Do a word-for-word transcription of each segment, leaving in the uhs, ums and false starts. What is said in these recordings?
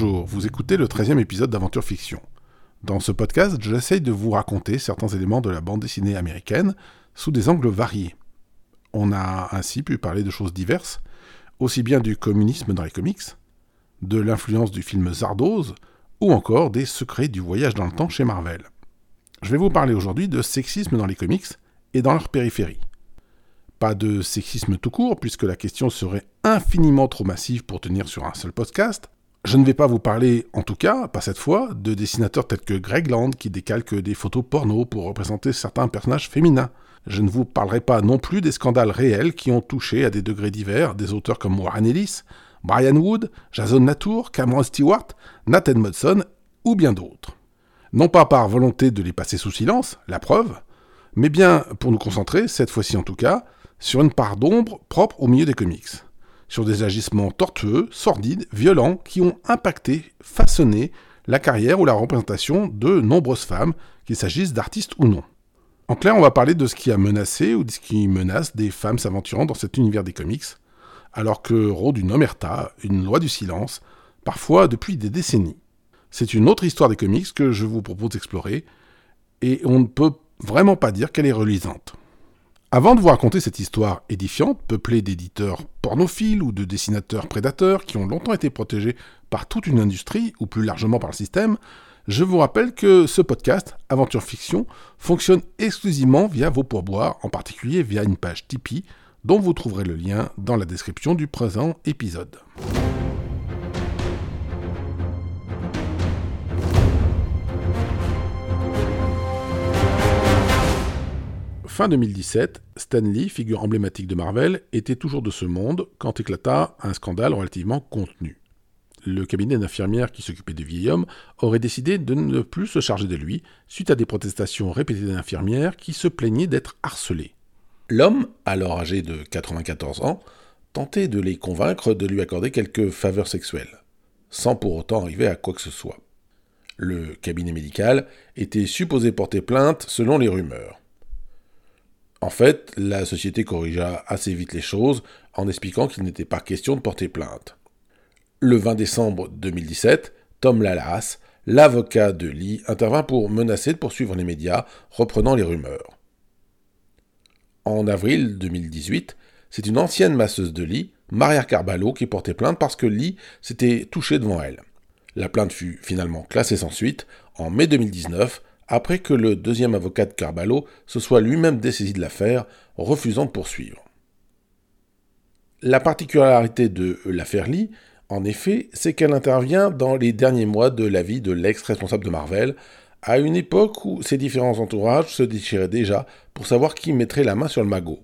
Bonjour, vous écoutez le treizième épisode d'Aventure Fiction. Dans ce podcast, j'essaye de vous raconter certains éléments de la bande dessinée américaine sous des angles variés. On a ainsi pu parler de choses diverses, aussi bien du communisme dans les comics, de l'influence du film Zardoz, ou encore des secrets du voyage dans le temps chez Marvel. Je vais vous parler aujourd'hui de sexisme dans les comics et dans leur périphérie. Pas de sexisme tout court, puisque la question serait infiniment trop massive pour tenir sur un seul podcast. Je ne vais pas vous parler, en tout cas, pas cette fois, de dessinateurs tels que Greg Land qui décalque des photos porno pour représenter certains personnages féminins. Je ne vous parlerai pas non plus des scandales réels qui ont touché à des degrés divers des auteurs comme Warren Ellis, Brian Wood, Jason Latour, Cameron Stewart, Nathan Mudson ou bien d'autres. Non pas par volonté de les passer sous silence, la preuve, mais bien pour nous concentrer, cette fois-ci en tout cas, sur une part d'ombre propre au milieu des comics, sur des agissements tortueux, sordides, violents, qui ont impacté, façonné la carrière ou la représentation de nombreuses femmes, qu'il s'agisse d'artistes ou non. En clair, on va parler de ce qui a menacé ou de ce qui menace des femmes s'aventurant dans cet univers des comics, alors que rôde une omerta, une loi du silence, parfois depuis des décennies. C'est une autre histoire des comics que je vous propose d'explorer, et on ne peut vraiment pas dire qu'elle est reluisante. Avant de vous raconter cette histoire édifiante, peuplée d'éditeurs pornophiles ou de dessinateurs prédateurs qui ont longtemps été protégés par toute une industrie, ou plus largement par le système, je vous rappelle que ce podcast, Aventure Fiction, fonctionne exclusivement via vos pourboires, en particulier via une page Tipeee, dont vous trouverez le lien dans la description du présent épisode. Fin deux mille dix-sept, Stan Lee, figure emblématique de Marvel, était toujours de ce monde quand éclata un scandale relativement contenu. Le cabinet d'infirmières qui s'occupait du vieil homme aurait décidé de ne plus se charger de lui suite à des protestations répétées d'infirmières qui se plaignaient d'être harcelées. L'homme, alors âgé de quatre-vingt-quatorze ans, tentait de les convaincre de lui accorder quelques faveurs sexuelles, sans pour autant arriver à quoi que ce soit. Le cabinet médical était supposé porter plainte selon les rumeurs. En fait, la société corrigea assez vite les choses en expliquant qu'il n'était pas question de porter plainte. Le vingt décembre deux mille dix-sept, Tom Lalas, l'avocat de Lee, intervint pour menacer de poursuivre les médias, reprenant les rumeurs. En avril deux mille dix-huit, c'est une ancienne masseuse de Lee, Maria Carballo, qui portait plainte parce que Lee s'était touché devant elle. La plainte fut finalement classée sans suite en mai deux mille dix-neuf, après que le deuxième avocat de Carballo se soit lui-même dessaisi de l'affaire, refusant de poursuivre. La particularité de l'affaire Lee, en effet, c'est qu'elle intervient dans les derniers mois de la vie de l'ex-responsable de Marvel, à une époque où ses différents entourages se déchiraient déjà pour savoir qui mettrait la main sur le magot.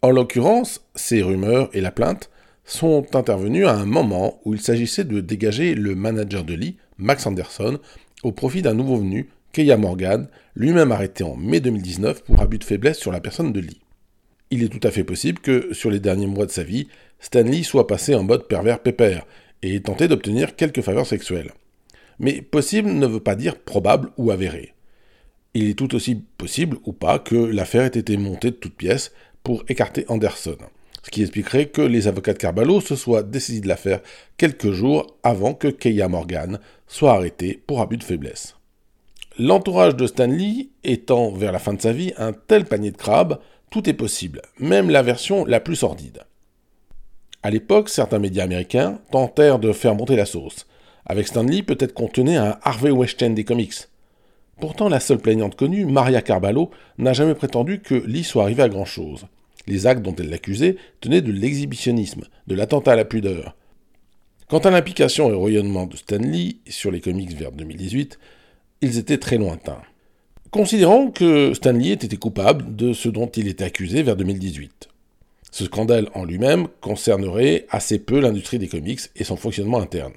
En l'occurrence, ces rumeurs et la plainte sont intervenues à un moment où il s'agissait de dégager le manager de Lee, Max Anderson, au profit d'un nouveau venu, Keya Morgan, lui-même arrêté en mai deux mille dix-neuf pour abus de faiblesse sur la personne de Lee. Il est tout à fait possible que, sur les derniers mois de sa vie, Stan Lee soit passé en mode pervers pépère et ait tenté d'obtenir quelques faveurs sexuelles. Mais possible ne veut pas dire probable ou avéré. Il est tout aussi possible ou pas que l'affaire ait été montée de toutes pièces pour écarter Anderson, ce qui expliquerait que les avocats de Carballo se soient décidés de l'affaire quelques jours avant que Keya Morgan soit arrêtée pour abus de faiblesse. L'entourage de Stan Lee étant vers la fin de sa vie un tel panier de crabes, tout est possible, même la version la plus sordide. À l'époque, certains médias américains tentèrent de faire monter la sauce. Avec Stan Lee, peut-être qu'on tenait un Harvey Weinstein des comics. Pourtant, la seule plaignante connue, Maria Carballo, n'a jamais prétendu que Lee soit arrivé à grand-chose. Les actes dont elle l'accusait tenaient de l'exhibitionnisme, de l'attentat à la pudeur. Quant à l'implication et au rayonnement de Stan Lee sur les comics vers deux mille dix-huit, ils étaient très lointains. Considérons que Stan Lee était coupable de ce dont il était accusé vers deux mille dix-huit. Ce scandale en lui-même concernerait assez peu l'industrie des comics et son fonctionnement interne.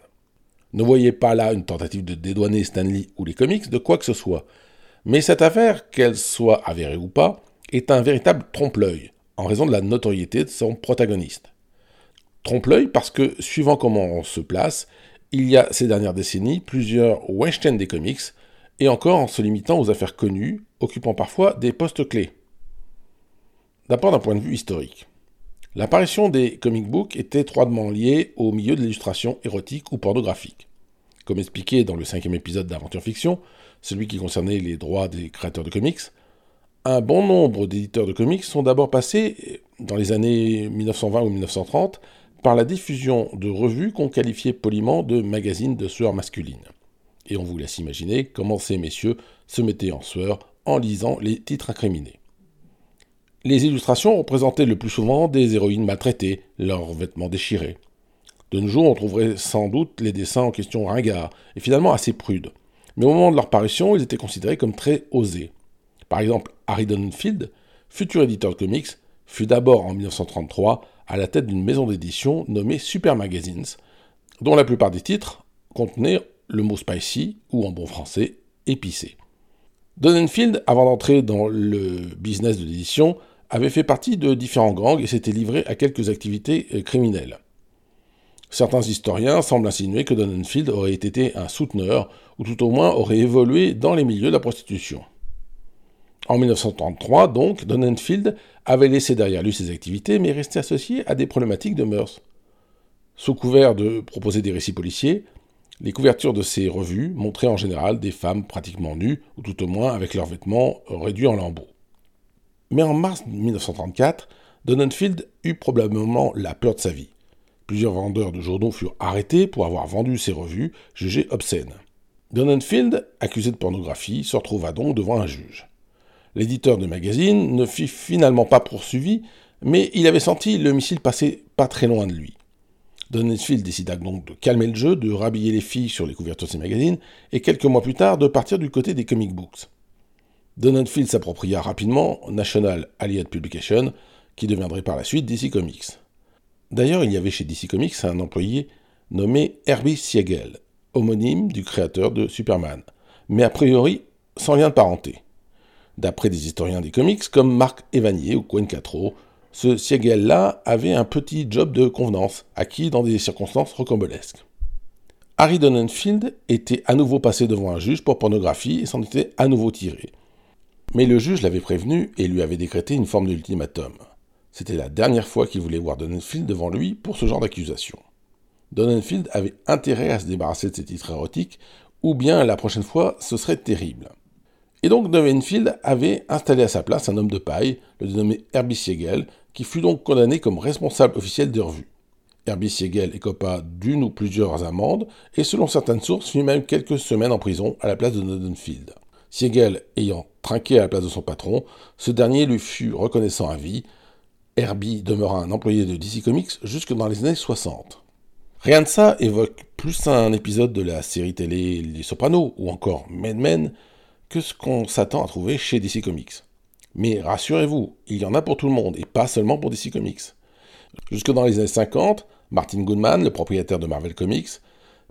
Ne voyez pas là une tentative de dédouaner Stan Lee ou les comics de quoi que ce soit. Mais cette affaire, qu'elle soit avérée ou pas, est un véritable trompe-l'œil, en raison de la notoriété de son protagoniste. Trompe-l'œil parce que, suivant comment on se place, il y a ces dernières décennies plusieurs Weinstein des comics, et encore en se limitant aux affaires connues, occupant parfois des postes clés. D'abord d'un point de vue historique. L'apparition des comic books est étroitement liée au milieu de l'illustration érotique ou pornographique. Comme expliqué dans le cinquième épisode d'Aventure Fiction, celui qui concernait les droits des créateurs de comics, un bon nombre d'éditeurs de comics sont d'abord passés, dans les années mille neuf cent vingt ou mille neuf cent trente, par la diffusion de revues qu'on qualifiait poliment de magazines de sueur masculine. Et on vous laisse imaginer comment ces messieurs se mettaient en sueur en lisant les titres incriminés. Les illustrations représentaient le plus souvent des héroïnes maltraitées, leurs vêtements déchirés. De nos jours, on trouverait sans doute les dessins en question ringards, et finalement assez prudes. Mais au moment de leur parution, ils étaient considérés comme très osés. Par exemple, Harry Donenfeld, futur éditeur de comics, fut d'abord en mille neuf cent trente-trois à la tête d'une maison d'édition nommée Super Magazines, dont la plupart des titres contenaient le mot « spicy » ou en bon français « épicé ». Donenfeld, avant d'entrer dans le business de l'édition, avait fait partie de différents gangs et s'était livré à quelques activités criminelles. Certains historiens semblent insinuer que Donenfeld aurait été un souteneur, ou tout au moins aurait évolué dans les milieux de la prostitution. En mille neuf cent trente-trois, donc, Donenfeld avait laissé derrière lui ses activités, mais restait associé à des problématiques de mœurs. Sous couvert de proposer des récits policiers, les couvertures de ces revues montraient en général des femmes pratiquement nues, ou tout au moins avec leurs vêtements réduits en lambeaux. Mais en mars mille neuf cent trente-quatre, Donenfeld eut probablement la peur de sa vie. Plusieurs vendeurs de journaux furent arrêtés pour avoir vendu ces revues, jugées obscènes. Donenfeld, accusé de pornographie, se retrouva donc devant un juge. L'éditeur de magazine ne fut finalement pas poursuivi, mais il avait senti le missile passer pas très loin de lui. Donenfeld décida donc de calmer le jeu, de rhabiller les filles sur les couvertures de ses magazines, et quelques mois plus tard de partir du côté des comic books. Donenfeld s'appropria rapidement National Allied Publication, qui deviendrait par la suite D C Comics. D'ailleurs, il y avait chez D C Comics un employé nommé Herbie Siegel, homonyme du créateur de Superman, mais a priori sans lien de parenté. D'après des historiens des comics comme Marc Evanier ou Gwen Cattrall, ce Siegel-là avait un petit job de convenance, acquis dans des circonstances rocambolesques. Harry Donenfeld était à nouveau passé devant un juge pour pornographie et s'en était à nouveau tiré. Mais le juge l'avait prévenu et lui avait décrété une forme d'ultimatum. C'était la dernière fois qu'il voulait voir Donenfeld devant lui pour ce genre d'accusation. Donenfeld avait intérêt à se débarrasser de ses titres érotiques, ou bien la prochaine fois, ce serait terrible. Et donc Donenfeld avait installé à sa place un homme de paille, le dénommé Herbie Siegel, qui fut donc condamné comme responsable officiel des revues. Herbie Siegel écopa d'une ou plusieurs amendes, et selon certaines sources, fit même quelques semaines en prison à la place de Donenfeld. Siegel ayant trinqué à la place de son patron, ce dernier lui fut reconnaissant à vie. Herbie demeura un employé de D C Comics jusque dans les années soixante. Rien de ça évoque plus un épisode de la série télé Les Sopranos ou encore Mad Men que ce qu'on s'attend à trouver chez D C Comics. Mais rassurez-vous, il y en a pour tout le monde et pas seulement pour D C Comics. Jusque dans les années cinquante, Martin Goodman, le propriétaire de Marvel Comics,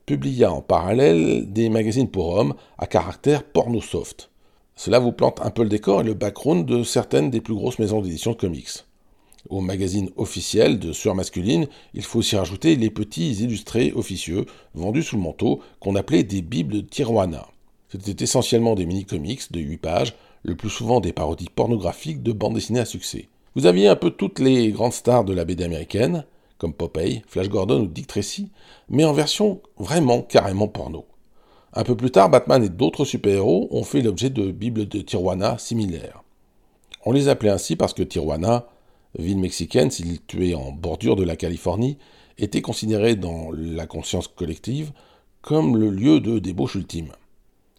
publia en parallèle des magazines pour hommes à caractère porno soft. Cela vous plante un peu le décor et le background de certaines des plus grosses maisons d'édition de comics. Au magazine officiel de sueur masculine, il faut aussi rajouter les petits illustrés officieux vendus sous le manteau qu'on appelait des bibles de Tijuana. C'était essentiellement des mini-comics de huit pages, le plus souvent des parodies pornographiques de bandes dessinées à succès. Vous aviez un peu toutes les grandes stars de la B D américaine, comme Popeye, Flash Gordon ou Dick Tracy, mais en version vraiment carrément porno. Un peu plus tard, Batman et d'autres super-héros ont fait l'objet de bibles de Tijuana similaires. On les appelait ainsi parce que Tijuana, ville mexicaine située en bordure de la Californie, était considérée dans la conscience collective comme le lieu de débauche ultime.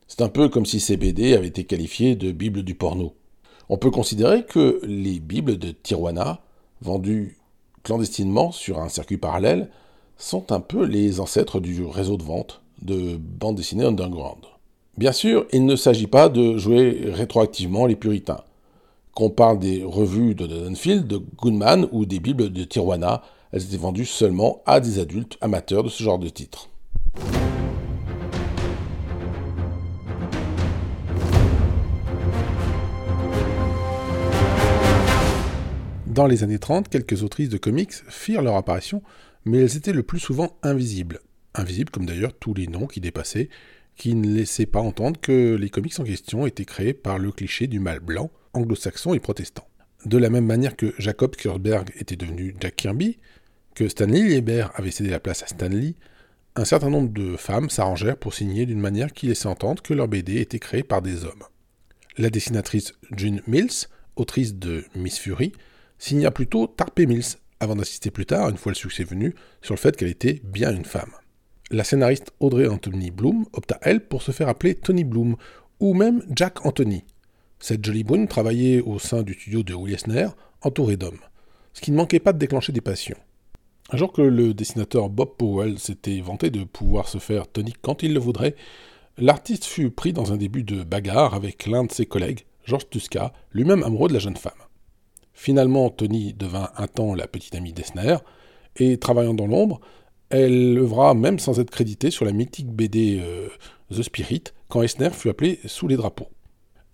C'est un peu comme si ces B D avaient été qualifiées de bibles du porno. On peut considérer que les bibles de Tijuana, vendues clandestinement sur un circuit parallèle, sont un peu les ancêtres du réseau de vente de bandes dessinées underground. Bien sûr, il ne s'agit pas de jouer rétroactivement les puritains. Qu'on parle des revues de Donenfeld, de Goodman ou des bibles de Tijuana, elles étaient vendues seulement à des adultes amateurs de ce genre de titres. Dans les années trente, quelques autrices de comics firent leur apparition, mais elles étaient le plus souvent invisibles. Invisibles comme d'ailleurs tous les noms qui dépassaient, qui ne laissaient pas entendre que les comics en question étaient créés par le cliché du mâle blanc, anglo-saxon et protestant. de la même manière que Jacob Kurzberg était devenu Jack Kirby, que Stanley Lieber avait cédé la place à Stan Lee, un certain nombre de femmes s'arrangèrent pour signer d'une manière qui laissait entendre que leur B D était créée par des hommes. La dessinatrice June Mills, autrice de Miss Fury, signa plutôt Tarpe Mills, avant d'insister plus tard, une fois le succès venu, sur le fait qu'elle était bien une femme. La scénariste Audrey Anthony Bloom opta, elle, pour se faire appeler Tony Bloom, ou même Jack Anthony. Cette jolie brune travaillait au sein du studio de Will Eisner, entourée d'hommes, ce qui ne manquait pas de déclencher des passions. Un jour que le dessinateur Bob Powell s'était vanté de pouvoir se faire tonique quand il le voudrait, l'artiste fut pris dans un début de bagarre avec l'un de ses collègues, George Tuska, lui-même amoureux de la jeune femme. Finalement, Tony devint un temps la petite amie d'Eisner, et travaillant dans l'ombre, elle œuvra même sans être créditée sur la mythique B D euh, The Spirit, quand Eisner fut appelé sous les drapeaux.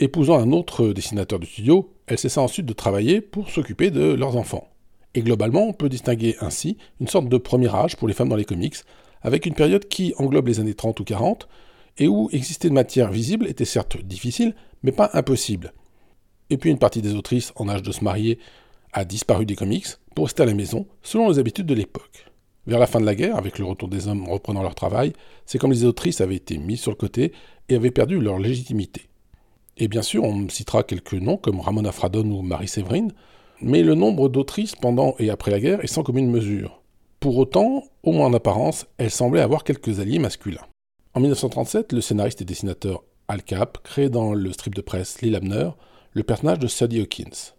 Épousant un autre dessinateur du studio, elle cessa ensuite de travailler pour s'occuper de leurs enfants. Et globalement, on peut distinguer ainsi une sorte de premier âge pour les femmes dans les comics, avec une période qui englobe les années trente ou quarante, et où exister de matière visible était certes difficile, mais pas impossible. Et puis une partie des autrices en âge de se marier a disparu des comics pour rester à la maison, selon les habitudes de l'époque. Vers la fin de la guerre, avec le retour des hommes reprenant leur travail, c'est comme les autrices avaient été mises sur le côté et avaient perdu leur légitimité. Et bien sûr, on citera quelques noms comme Ramona Fradon ou Marie Séverine, mais le nombre d'autrices pendant et après la guerre est sans commune mesure. Pour autant, au moins en apparence, elles semblaient avoir quelques alliés masculins. En dix-neuf cent trente-sept, le scénariste et dessinateur Al Capp crée dans le strip de presse Li'l Abner le personnage de Sadie Hawkins.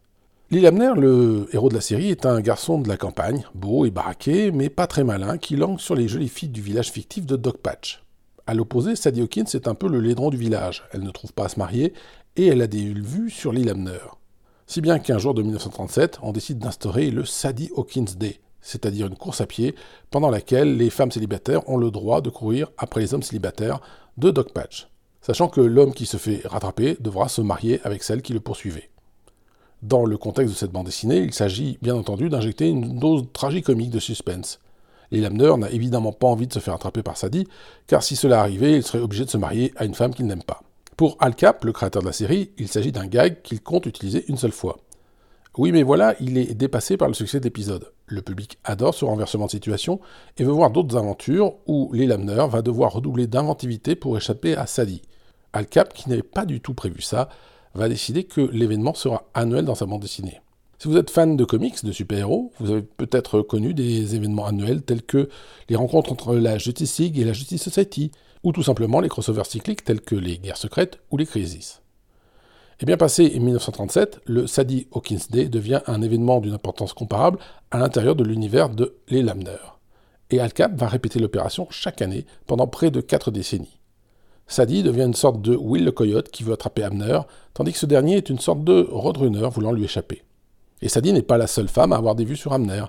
Li'l Abner, le héros de la série, est un garçon de la campagne, beau et baraqué, mais pas très malin, qui langue sur les jolies filles du village fictif de Dogpatch. À l'opposé, Sadie Hawkins est un peu le laidron du village, elle ne trouve pas à se marier, et elle a des vues sur Li'l Abner. Si bien qu'un jour de dix-neuf cent trente-sept, on décide d'instaurer le Sadie Hawkins Day, c'est-à-dire une course à pied, pendant laquelle les femmes célibataires ont le droit de courir après les hommes célibataires de Dogpatch, sachant que l'homme qui se fait rattraper devra se marier avec celle qui le poursuivait. Dans le contexte de cette bande dessinée, il s'agit bien entendu d'injecter une dose tragicomique de suspense. Li'l Abner n'a évidemment pas envie de se faire attraper par Sadie, car si cela arrivait, il serait obligé de se marier à une femme qu'il n'aime pas. Pour Al Capp, le créateur de la série, il s'agit d'un gag qu'il compte utiliser une seule fois. Oui, mais voilà, il est dépassé par le succès de l'épisode. Le public adore ce renversement de situation et veut voir d'autres aventures où Li'l Abner va devoir redoubler d'inventivité pour échapper à Sadie. Al Capp, qui n'avait pas du tout prévu ça, va décider que l'événement sera annuel dans sa bande dessinée. Si vous êtes fan de comics, de super-héros, vous avez peut-être connu des événements annuels tels que les rencontres entre la Justice League et la Justice Society, ou tout simplement les crossovers cycliques tels que les guerres secrètes ou les crises. Et bien passé dix-neuf cent trente-sept, le Sadie Hawkins Day devient un événement d'une importance comparable à l'intérieur de l'univers de Li'l Abner. Et Al Capp va répéter l'opération chaque année pendant près de quatre décennies. Sadie devient une sorte de Will le Coyote qui veut attraper Abner, tandis que ce dernier est une sorte de Roadrunner voulant lui échapper. Et Sadie n'est pas la seule femme à avoir des vues sur Abner.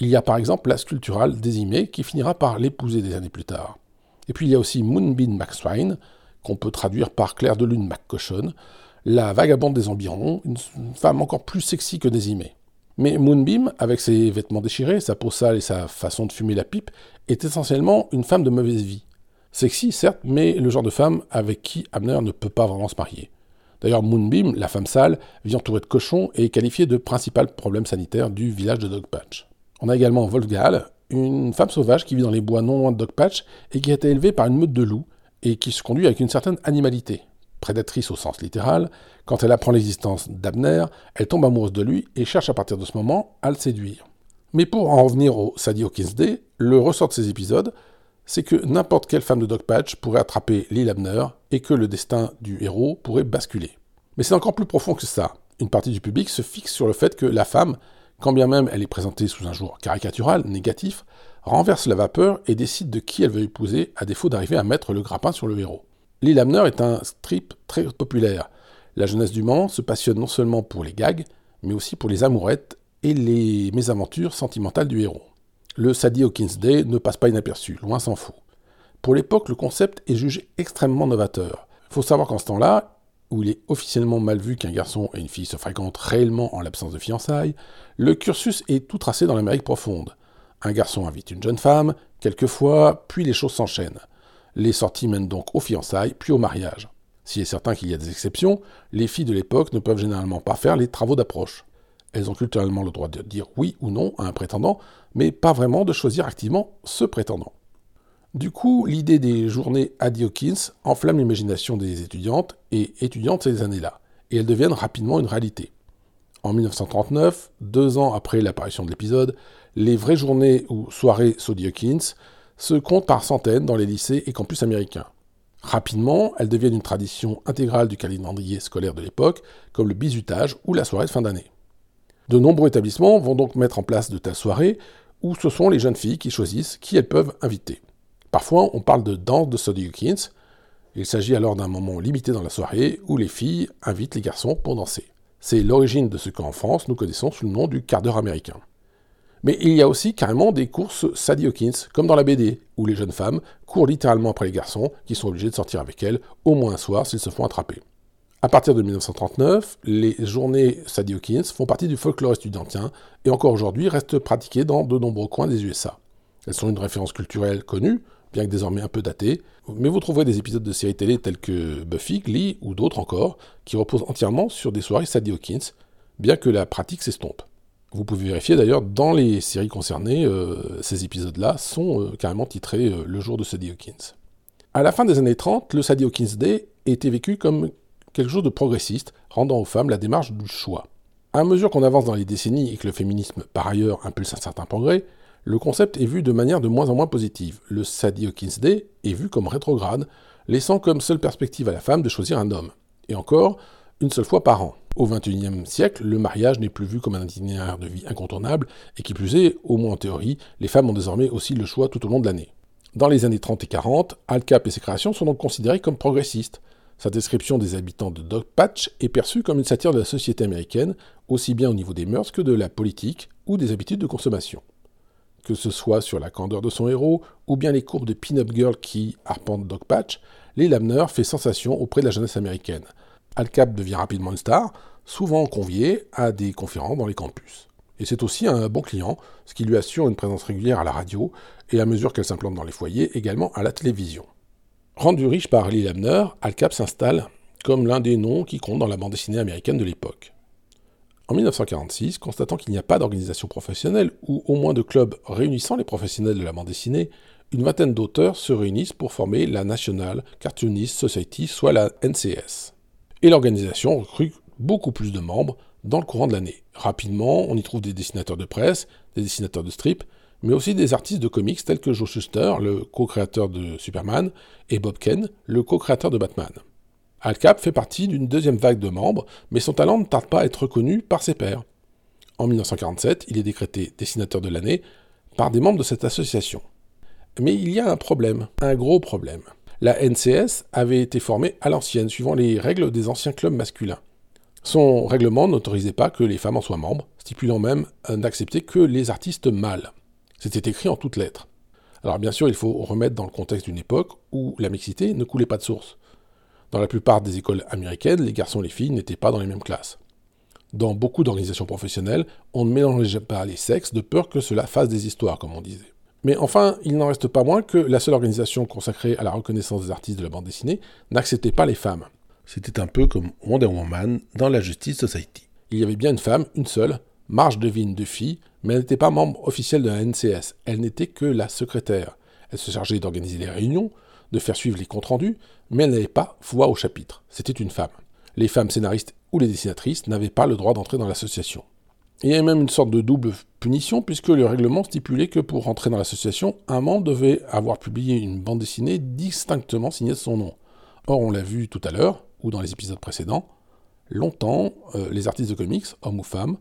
Il y a par exemple la sculpturale Désimée qui finira par l'épouser des années plus tard. Et puis il y a aussi Moonbeam McSwine, qu'on peut traduire par Claire de Lune McCochonne, la vagabonde des environs, une femme encore plus sexy que Désimée. Mais Moonbeam, avec ses vêtements déchirés, sa peau sale et sa façon de fumer la pipe, est essentiellement une femme de mauvaise vie. Sexy, certes, mais le genre de femme avec qui Abner ne peut pas vraiment se marier. D'ailleurs, Moonbeam, la femme sale, vit entourée de cochons et est qualifiée de principal problème sanitaire du village de Dogpatch. On a également Volgal, une femme sauvage qui vit dans les bois non loin de Dogpatch et qui a été élevée par une meute de loups et qui se conduit avec une certaine animalité. Prédatrice au sens littéral, quand elle apprend l'existence d'Abner, elle tombe amoureuse de lui et cherche à partir de ce moment à le séduire. Mais pour en revenir au Sadie Hawkins Day, le ressort de ces épisodes, c'est que n'importe quelle femme de Dogpatch pourrait attraper Li'l Abner et que le destin du héros pourrait basculer. Mais c'est encore plus profond que ça. Une partie du public se fixe sur le fait que la femme, quand bien même elle est présentée sous un jour caricatural, négatif, renverse la vapeur et décide de qui elle veut épouser à défaut d'arriver à mettre le grappin sur le héros. Li'l Abner est un strip très populaire. La jeunesse du moment se passionne non seulement pour les gags, mais aussi pour les amourettes et les mésaventures sentimentales du héros. Le Sadie Hawkins Day ne passe pas inaperçu, loin s'en faut. Pour l'époque, le concept est jugé extrêmement novateur. Il faut savoir qu'en ce temps-là, où il est officiellement mal vu qu'un garçon et une fille se fréquentent réellement en l'absence de fiançailles, le cursus est tout tracé dans l'Amérique profonde. Un garçon invite une jeune femme, quelquefois, puis les choses s'enchaînent. Les sorties mènent donc aux fiançailles, puis au mariage. S'il est certain qu'il y a des exceptions, les filles de l'époque ne peuvent généralement pas faire les travaux d'approche. Elles ont culturellement le droit de dire oui ou non à un prétendant, mais pas vraiment de choisir activement ce prétendant. Du coup, l'idée des journées Addie Hawkins enflamme l'imagination des étudiantes et étudiantes ces années-là, et elles deviennent rapidement une réalité. En dix-neuf cent trente-neuf, deux ans après l'apparition de l'épisode, les vraies journées ou soirées Sadie Hawkins se comptent par centaines dans les lycées et campus américains. Rapidement, elles deviennent une tradition intégrale du calendrier scolaire de l'époque, comme le bizutage ou la soirée de fin d'année. De nombreux établissements vont donc mettre en place de telles soirées où ce sont les jeunes filles qui choisissent qui elles peuvent inviter. Parfois, on parle de danse de Sadie Hawkins. Il s'agit alors d'un moment limité dans la soirée où les filles invitent les garçons pour danser. C'est l'origine de ce qu'en France nous connaissons sous le nom du quart d'heure américain. Mais il y a aussi carrément des courses Sadie Hawkins, comme dans la B D, où les jeunes femmes courent littéralement après les garçons qui sont obligés de sortir avec elles au moins un soir s'ils se font attraper. À partir de dix-neuf cent trente-neuf, les journées Sadie Hawkins font partie du folklore estudiantin et encore aujourd'hui restent pratiquées dans de nombreux coins des U S A. Elles sont une référence culturelle connue, bien que désormais un peu datée, mais vous trouverez des épisodes de séries télé tels que Buffy, Glee ou d'autres encore, qui reposent entièrement sur des soirées Sadie Hawkins, bien que la pratique s'estompe. Vous pouvez vérifier d'ailleurs dans les séries concernées, euh, ces épisodes-là sont euh, carrément titrés euh, « Le jour de Sadie Hawkins ». À la fin des années trente, le Sadie Hawkins Day était vécu comme quelque chose de progressiste, rendant aux femmes la démarche du choix. À mesure qu'on avance dans les décennies et que le féminisme, par ailleurs, impulse un certain progrès, le concept est vu de manière de moins en moins positive. Le Sadie Hawkins Day est vu comme rétrograde, laissant comme seule perspective à la femme de choisir un homme. Et encore, une seule fois par an. Au vingt et unième siècle, le mariage n'est plus vu comme un itinéraire de vie incontournable, et qui plus est, au moins en théorie, les femmes ont désormais aussi le choix tout au long de l'année. Dans les années trente et quarante, Al Capp et ses créations sont donc considérées comme progressistes. Sa description des habitants de Dogpatch est perçue comme une satire de la société américaine, aussi bien au niveau des mœurs que de la politique ou des habitudes de consommation. Que ce soit sur la candeur de son héros, ou bien les courbes de pin-up girl qui arpentent Dogpatch, Li'l Abner fait sensation auprès de la jeunesse américaine. Al Capp devient rapidement une star, souvent convié à des conférences dans les campus. Et c'est aussi un bon client, ce qui lui assure une présence régulière à la radio, et à mesure qu'elle s'implante dans les foyers, également à la télévision. Rendu riche par Li'l Abner, Al Capp s'installe comme l'un des noms qui compte dans la bande dessinée américaine de l'époque. En dix-neuf cent quarante-six, constatant qu'il n'y a pas d'organisation professionnelle ou au moins de club réunissant les professionnels de la bande dessinée, une vingtaine d'auteurs se réunissent pour former la National Cartoonist Society, soit la N C S. Et l'organisation recrute beaucoup plus de membres dans le courant de l'année. Rapidement, on y trouve des dessinateurs de presse, des dessinateurs de strip, mais aussi des artistes de comics tels que Joe Shuster, le co-créateur de Superman, et Bob Kane, le co-créateur de Batman. Al Capp fait partie d'une deuxième vague de membres, mais son talent ne tarde pas à être reconnu par ses pairs. En dix-neuf cent quarante-sept, il est décrété dessinateur de l'année par des membres de cette association. Mais il y a un problème, un gros problème. La N C S avait été formée à l'ancienne, suivant les règles des anciens clubs masculins. Son règlement n'autorisait pas que les femmes en soient membres, stipulant même d'accepter que les artistes mâles. C'était écrit en toutes lettres. Alors bien sûr, il faut remettre dans le contexte d'une époque où la mixité ne coulait pas de source. Dans la plupart des écoles américaines, les garçons et les filles n'étaient pas dans les mêmes classes. Dans beaucoup d'organisations professionnelles, on ne mélangeait pas les sexes de peur que cela fasse des histoires, comme on disait. Mais enfin, il n'en reste pas moins que la seule organisation consacrée à la reconnaissance des artistes de la bande dessinée n'acceptait pas les femmes. C'était un peu comme Wonder Woman dans la Justice Society. Il y avait bien une femme, une seule, Marge Devine, deux filles, mais elle n'était pas membre officielle de la N C S. Elle n'était que la secrétaire. Elle se chargeait d'organiser les réunions, de faire suivre les comptes rendus, mais elle n'avait pas voix au chapitre. C'était une femme. Les femmes scénaristes ou les dessinatrices n'avaient pas le droit d'entrer dans l'association. Il y avait même une sorte de double punition, puisque le règlement stipulait que pour entrer dans l'association, un membre devait avoir publié une bande dessinée distinctement signée de son nom. Or, on l'a vu tout à l'heure, ou dans les épisodes précédents, longtemps, euh, les artistes de comics, hommes ou femmes,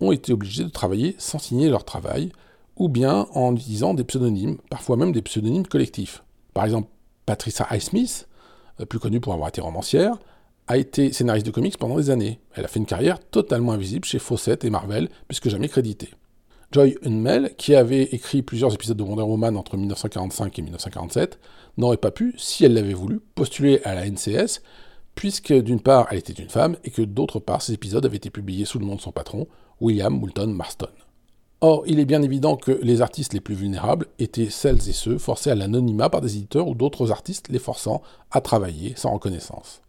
ont été obligés de travailler sans signer leur travail, ou bien en utilisant des pseudonymes, parfois même des pseudonymes collectifs. Par exemple, Patricia Highsmith, plus connue pour avoir été romancière, a été scénariste de comics pendant des années. Elle a fait une carrière totalement invisible chez Fawcett et Marvel, puisque jamais créditée. Joy Unmell, qui avait écrit plusieurs épisodes de Wonder Woman entre dix-neuf cent quarante-cinq et dix-neuf cent quarante-sept, n'aurait pas pu, si elle l'avait voulu, postuler à la N C S, puisque d'une part elle était une femme, et que d'autre part ses épisodes avaient été publiés sous le nom de son patron, William Moulton Marston. Or, il est bien évident que les artistes les plus vulnérables étaient celles et ceux forcés à l'anonymat par des éditeurs ou d'autres artistes les forçant à travailler sans reconnaissance.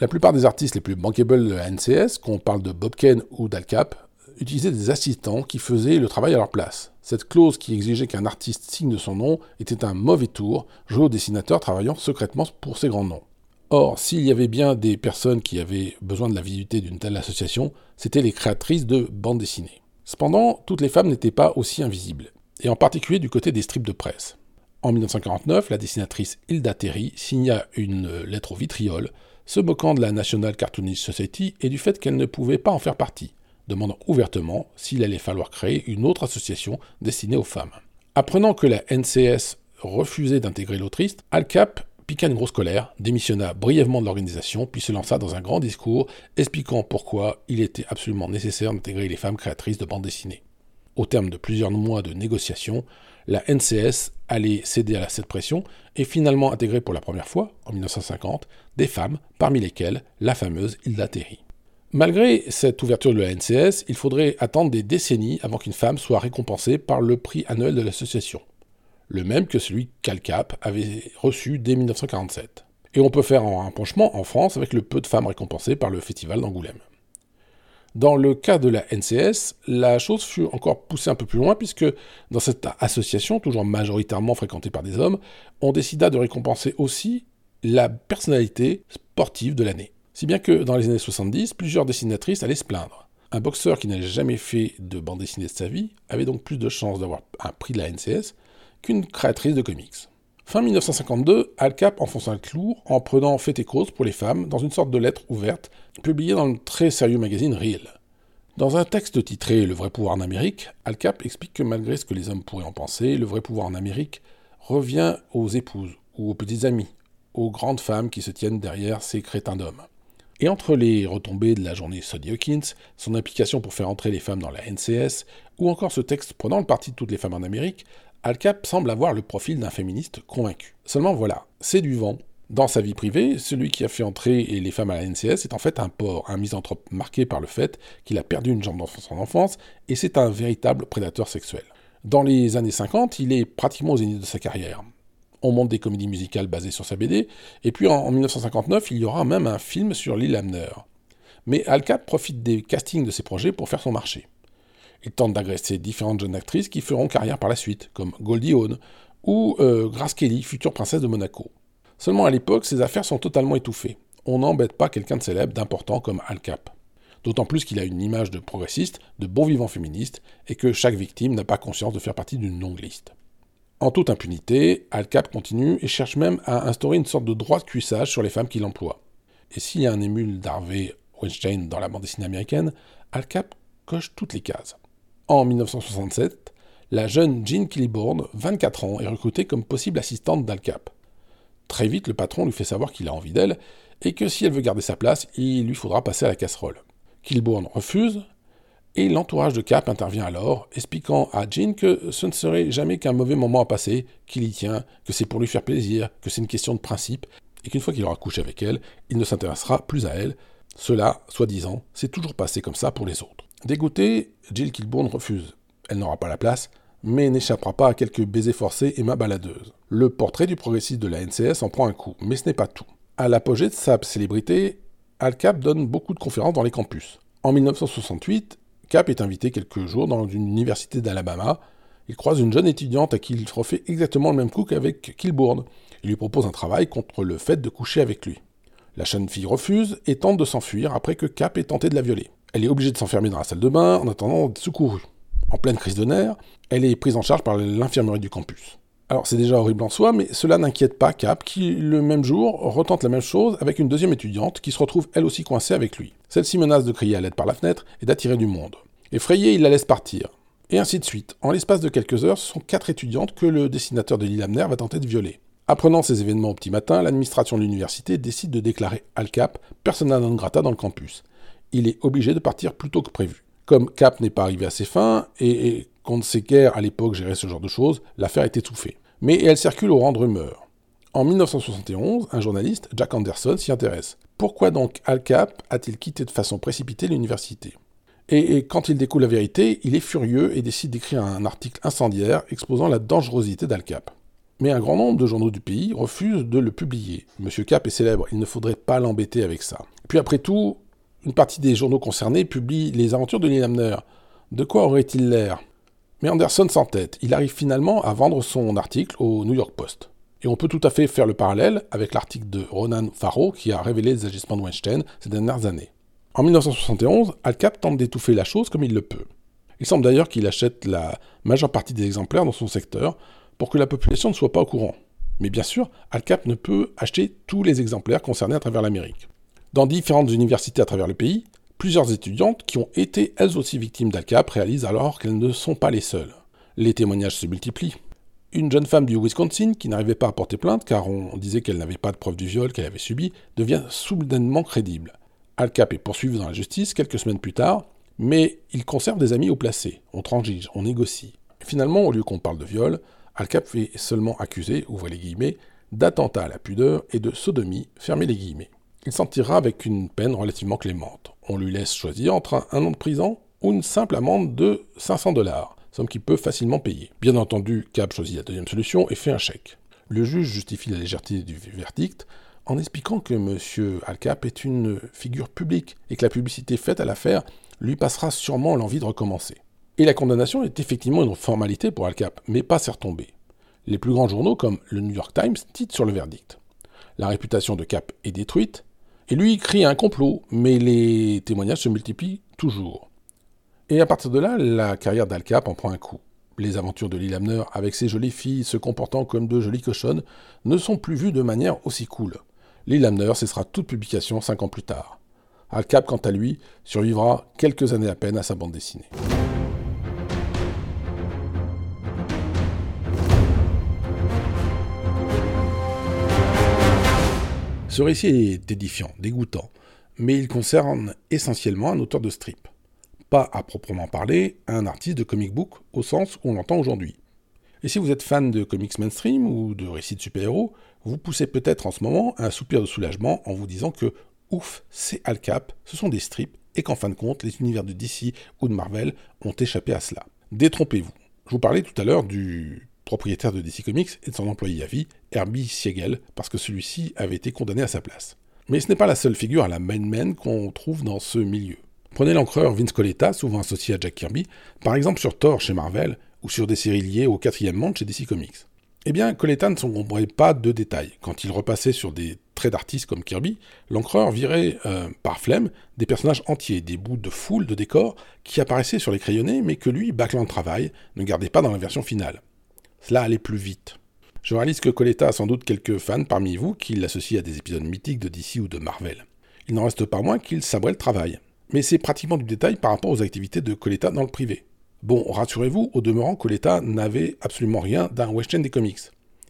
La plupart des artistes les plus bankable de la N C S, qu'on parle de Bob Kane ou d'Al Capp, utilisaient des assistants qui faisaient le travail à leur place. Cette clause qui exigeait qu'un artiste signe son nom était un mauvais tour, joué aux dessinateurs travaillant secrètement pour ces grands noms. Or, s'il y avait bien des personnes qui avaient besoin de la visibilité d'une telle association, c'étaient les créatrices de bandes dessinées. Cependant, toutes les femmes n'étaient pas aussi invisibles, et en particulier du côté des strips de presse. En dix-neuf cent quarante-neuf, la dessinatrice Hilda Terry signa une lettre au vitriol, se moquant de la National Cartoonist Society et du fait qu'elle ne pouvait pas en faire partie, demandant ouvertement s'il allait falloir créer une autre association destinée aux femmes. Apprenant que la N C S refusait d'intégrer l'autrice, Al Capp piqua une grosse colère, démissionna brièvement de l'organisation, puis se lança dans un grand discours expliquant pourquoi il était absolument nécessaire d'intégrer les femmes créatrices de bandes dessinées. Au terme de plusieurs mois de négociations, la N C S allait céder à cette pression et finalement intégrer pour la première fois, en dix-neuf cent cinquante, des femmes, parmi lesquelles la fameuse Hilda Terry. Malgré cette ouverture de la N C S, il faudrait attendre des décennies avant qu'une femme soit récompensée par le prix annuel de l'association, le même que celui qu'Al Capp avait reçu dès dix-neuf cent quarante-sept. Et on peut faire un penchement en France avec le peu de femmes récompensées par le Festival d'Angoulême. Dans le cas de la N C S, la chose fut encore poussée un peu plus loin puisque dans cette association, toujours majoritairement fréquentée par des hommes, on décida de récompenser aussi la personnalité sportive de l'année. Si bien que dans les années soixante-dix, plusieurs dessinatrices allaient se plaindre. Un boxeur qui n'avait jamais fait de bande dessinée de sa vie avait donc plus de chances d'avoir un prix de la N C S qu'une créatrice de comics. Fin dix-neuf cent cinquante-deux, Al Capp enfonça le clou en prenant fait et cause pour les femmes dans une sorte de lettre ouverte publiée dans le très sérieux magazine Real. Dans un texte titré « Le vrai pouvoir en Amérique », Al Capp explique que malgré ce que les hommes pourraient en penser, le vrai pouvoir en Amérique revient aux épouses ou aux petites amies, aux grandes femmes qui se tiennent derrière ces crétins d'hommes. Et entre les retombées de la journée Sadie Hawkins, son implication pour faire entrer les femmes dans la N C S, ou encore ce texte prenant le parti de toutes les femmes en Amérique, Al Capp semble avoir le profil d'un féministe convaincu. Seulement voilà, c'est du vent. Dans sa vie privée, celui qui a fait entrer les femmes à la N C S est en fait un porc, un misanthrope marqué par le fait qu'il a perdu une jambe dans son enfance, et c'est un véritable prédateur sexuel. Dans les années cinquante, il est pratiquement au zénith de sa carrière. On monte des comédies musicales basées sur sa B D, et puis en dix-neuf cent cinquantaneuf, il y aura même un film sur Li'l Abner. Mais Al Capp profite des castings de ses projets pour faire son marché. Il tente d'agresser différentes jeunes actrices qui feront carrière par la suite, comme Goldie Hawn ou euh, Grace Kelly, future princesse de Monaco. Seulement à l'époque, ces affaires sont totalement étouffées. On n'embête pas quelqu'un de célèbre, d'important comme Al Capp. D'autant plus qu'il a une image de progressiste, de bon vivant féministe, et que chaque victime n'a pas conscience de faire partie d'une longue liste. En toute impunité, Al Capp continue et cherche même à instaurer une sorte de droit de cuissage sur les femmes qui l'emploient. Et s'il y a un émule d'Harvey Weinstein dans la bande dessinée américaine, Al Capp coche toutes les cases. En dix-neuf cent soixante-sept, la jeune Jean Kilbourne, vingt-quatre ans, est recrutée comme possible assistante d'Al Capp. Très vite, le patron lui fait savoir qu'il a envie d'elle et que si elle veut garder sa place, il lui faudra passer à la casserole. Kilbourne refuse et l'entourage de Capp intervient alors, expliquant à Jean que ce ne serait jamais qu'un mauvais moment à passer, qu'il y tient, que c'est pour lui faire plaisir, que c'est une question de principe et qu'une fois qu'il aura couché avec elle, il ne s'intéressera plus à elle. Cela, soi-disant, s'est toujours passé comme ça pour les autres. Dégoûtée, Jill Kilbourne refuse. Elle n'aura pas la place, mais n'échappera pas à quelques baisers forcés et mains baladeuses. Le portrait du progressiste de la N C S en prend un coup, mais ce n'est pas tout. À l'apogée de sa célébrité, Al Capp donne beaucoup de conférences dans les campus. En dix-neuf cent soixante-huit, Capp est invité quelques jours dans une université d'Alabama. Il croise une jeune étudiante à qui il refait exactement le même coup qu'avec Kilbourne. Il lui propose un travail contre le fait de coucher avec lui. La jeune fille refuse et tente de s'enfuir après que Capp ait tenté de la violer. Elle est obligée de s'enfermer dans la salle de bain en attendant d'être secourue. En pleine crise de nerfs, elle est prise en charge par l'infirmerie du campus. Alors c'est déjà horrible en soi, mais cela n'inquiète pas Capp qui, le même jour, retente la même chose avec une deuxième étudiante qui se retrouve elle aussi coincée avec lui. Celle-ci menace de crier à l'aide par la fenêtre et d'attirer du monde. Effrayé, il la laisse partir. Et ainsi de suite. En l'espace de quelques heures, ce sont quatre étudiantes que le dessinateur de Li'l Abner va tenter de violer. Apprenant ces événements au petit matin, l'administration de l'université décide de déclarer Al Capp persona non grata dans le campus. Il est obligé de partir plus tôt que prévu. Comme Capp n'est pas arrivé à ses fins, et, et qu'on ne sait guère à l'époque gérer ce genre de choses, l'affaire est étouffée. Mais elle circule au rang de rumeur. En dix-neuf cent soixante et onze, un journaliste, Jack Anderson, s'y intéresse. Pourquoi donc Al Capp a-t-il quitté de façon précipitée l'université ? et, et quand il découvre la vérité, il est furieux et décide d'écrire un article incendiaire exposant la dangerosité d'Al Capp. Mais un grand nombre de journaux du pays refusent de le publier. Monsieur Capp est célèbre, il ne faudrait pas l'embêter avec ça. Puis après tout, une partie des journaux concernés publie les aventures de Li'l Abner, De quoi aurait-il l'air ? Mais Anderson s'entête. Il arrive finalement à vendre son article au New York Post. Et on peut tout à fait faire le parallèle avec l'article de Ronan Farrow qui a révélé les agissements de Weinstein ces dernières années. En dix-neuf cent soixante et onze, Al Capp tente d'étouffer la chose comme il le peut. Il semble d'ailleurs qu'il achète la majeure partie des exemplaires dans son secteur pour que la population ne soit pas au courant. Mais bien sûr, Al Capp ne peut acheter tous les exemplaires concernés à travers l'Amérique. Dans différentes universités à travers le pays, plusieurs étudiantes qui ont été elles aussi victimes d'Al Capp réalisent alors qu'elles ne sont pas les seules. Les témoignages se multiplient. Une jeune femme du Wisconsin qui n'arrivait pas à porter plainte car on disait qu'elle n'avait pas de preuve du viol qu'elle avait subi devient soudainement crédible. Al Capp est poursuivi dans la justice quelques semaines plus tard, mais il conserve des amis au placé. On transige, on négocie. Finalement, au lieu qu'on parle de viol, Al Capp est seulement accusé, ouvrez les guillemets, d'attentat à la pudeur et de sodomie, fermez les guillemets. Il s'en tirera avec une peine relativement clémente. On lui laisse choisir entre un an de prison ou une simple amende de cinq cents dollars, somme qu'il peut facilement payer. Bien entendu, Capp choisit la deuxième solution et fait un chèque. Le juge justifie la légèreté du verdict en expliquant que M. Al Capp est une figure publique et que la publicité faite à l'affaire lui passera sûrement l'envie de recommencer. Et la condamnation est effectivement une formalité pour Al Capp, mais pas ses retombées. Les plus grands journaux comme le New York Times titrent sur le verdict. La réputation de Capp est détruite, et lui crie un complot, mais les témoignages se multiplient toujours. Et à partir de là, la carrière d'Al Capp en prend un coup. Les aventures de Li'l Abner, avec ses jolies filles se comportant comme de jolies cochonnes, ne sont plus vues de manière aussi cool. Li'l Abner cessera toute publication cinq ans plus tard. Al Capp, quant à lui, survivra quelques années à peine à sa bande dessinée. Ce récit est édifiant, dégoûtant, mais il concerne essentiellement un auteur de strip. Pas à proprement parler, un artiste de comic book au sens où on l'entend aujourd'hui. Et si vous êtes fan de comics mainstream ou de récits de super-héros, vous poussez peut-être en ce moment un soupir de soulagement en vous disant que « ouf, c'est Al Capp, ce sont des strips » et qu'en fin de compte, les univers de D C ou de Marvel ont échappé à cela. Détrompez-vous. Je vous parlais tout à l'heure du propriétaire de D C Comics et de son employé à vie, Herbie Siegel, parce que celui-ci avait été condamné à sa place. Mais ce n'est pas la seule figure à la main-man qu'on trouve dans ce milieu. Prenez l'encreur Vince Coletta, souvent associé à Jack Kirby, par exemple sur Thor chez Marvel, ou sur des séries liées au quatrième monde chez D C Comics. Eh bien, Coletta ne s'encombrait pas de détails. Quand il repassait sur des traits d'artistes comme Kirby, l'encreur virait, euh, par flemme, des personnages entiers, des bouts de foule, de décors, qui apparaissaient sur les crayonnés, mais que lui, bâclant le travail, ne gardait pas dans la version finale. Cela allait plus vite. Je réalise que Coletta a sans doute quelques fans parmi vous qui l'associent à des épisodes mythiques de D C ou de Marvel. Il n'en reste pas moins qu'il sabrait le travail. Mais c'est pratiquement du détail par rapport aux activités de Coletta dans le privé. Bon, rassurez-vous, au demeurant, Coletta n'avait absolument rien d'un West End des comics.